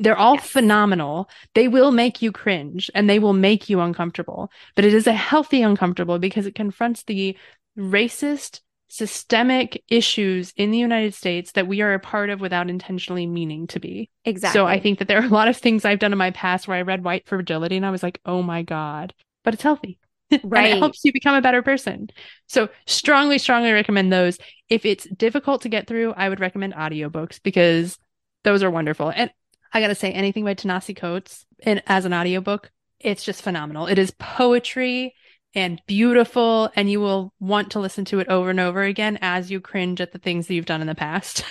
They're all phenomenal. They will make you cringe and they will make you uncomfortable, but it is a healthy uncomfortable because it confronts the racist systemic issues in the United States that we are a part of without intentionally meaning to be. Exactly. So I think that there are a lot of things I've done in my past where I read White Fragility and I was like, oh my God, but it's healthy. Right. And it helps you become a better person. So strongly, strongly recommend those. If it's difficult to get through, I would recommend audiobooks because those are wonderful. And I got to say, anything by Ta-Nehisi Coates and as an audiobook, it's just phenomenal. It is poetry and beautiful, and you will want to listen to it over and over again as you cringe at the things that you've done in the past.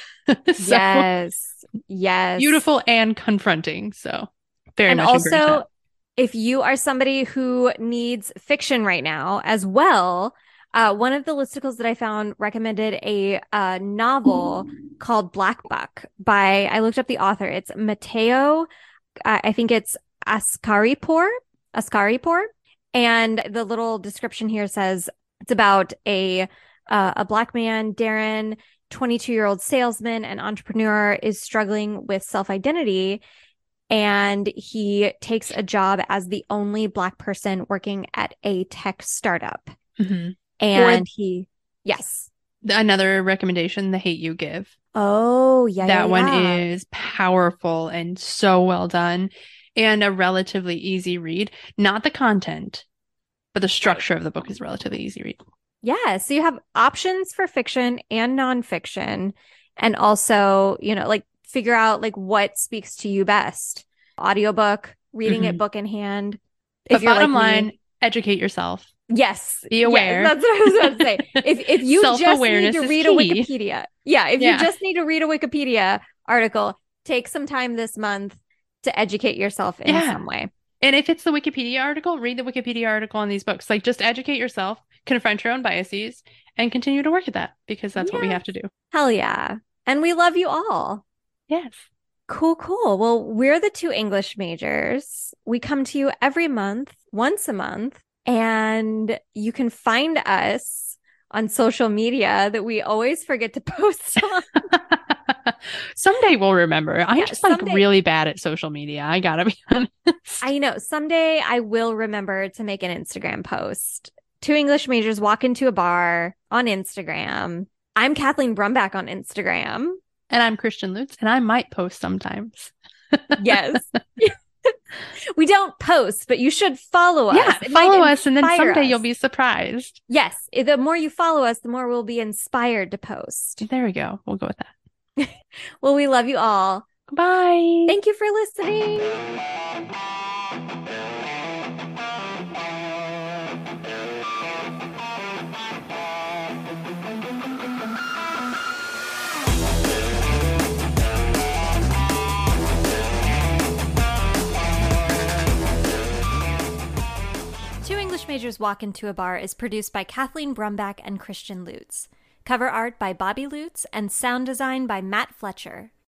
So, yes. Beautiful and confronting. So very and much. And also, if you are somebody who needs fiction right now as well, one of the listicles that I found recommended a novel called Black Buck by, I looked up the author. It's Mateo, I think it's Ascaripour. And the little description here says it's about a Black man, Darren, 22-year-old salesman and entrepreneur, is struggling with self-identity. And he takes a job as the only Black person working at a tech startup. Mm-hmm. And another recommendation, The Hate U Give. Oh, yeah. That one is powerful and so well done and a relatively easy read. Not the content, but the structure of the book is relatively easy read. Yeah. So you have options for fiction and nonfiction, and also, you know, like figure out like what speaks to you best. Audiobook, reading it book in hand. But bottom line, educate yourself. Yes. Be aware. Yes, that's what I was about to say. If you just need to read a Wikipedia. Yeah. If you just need to read a Wikipedia article, take some time this month to educate yourself in some way. And if it's the Wikipedia article, read the Wikipedia article on these books. Like, just educate yourself, confront your own biases, and continue to work at that because that's what we have to do. Hell yeah. And we love you all. Yes. Cool. Well, we're the two English majors. We come to you every month, once a month. And you can find us on social media that we always forget to post on. Someday we'll remember. I'm just someday, like, really bad at social media. I gotta be honest. I know. Someday I will remember to make an Instagram post. Two English majors walk into a bar on Instagram. I'm Kathleen Brumbach on Instagram. And I'm Christian Lutz. And I might post sometimes. Yes. We don't post, but you should follow us. Yeah, follow us, and then someday you'll be surprised. Yes. The more you follow us, the more we'll be inspired to post. There we go. We'll go with that. Well, we love you all. Bye. Thank you for listening. Majors Walk Into a Bar is produced by Kathleen Brumbach and Christian Lutz. Cover art by Bobby Lutz and sound design by Matt Fletcher.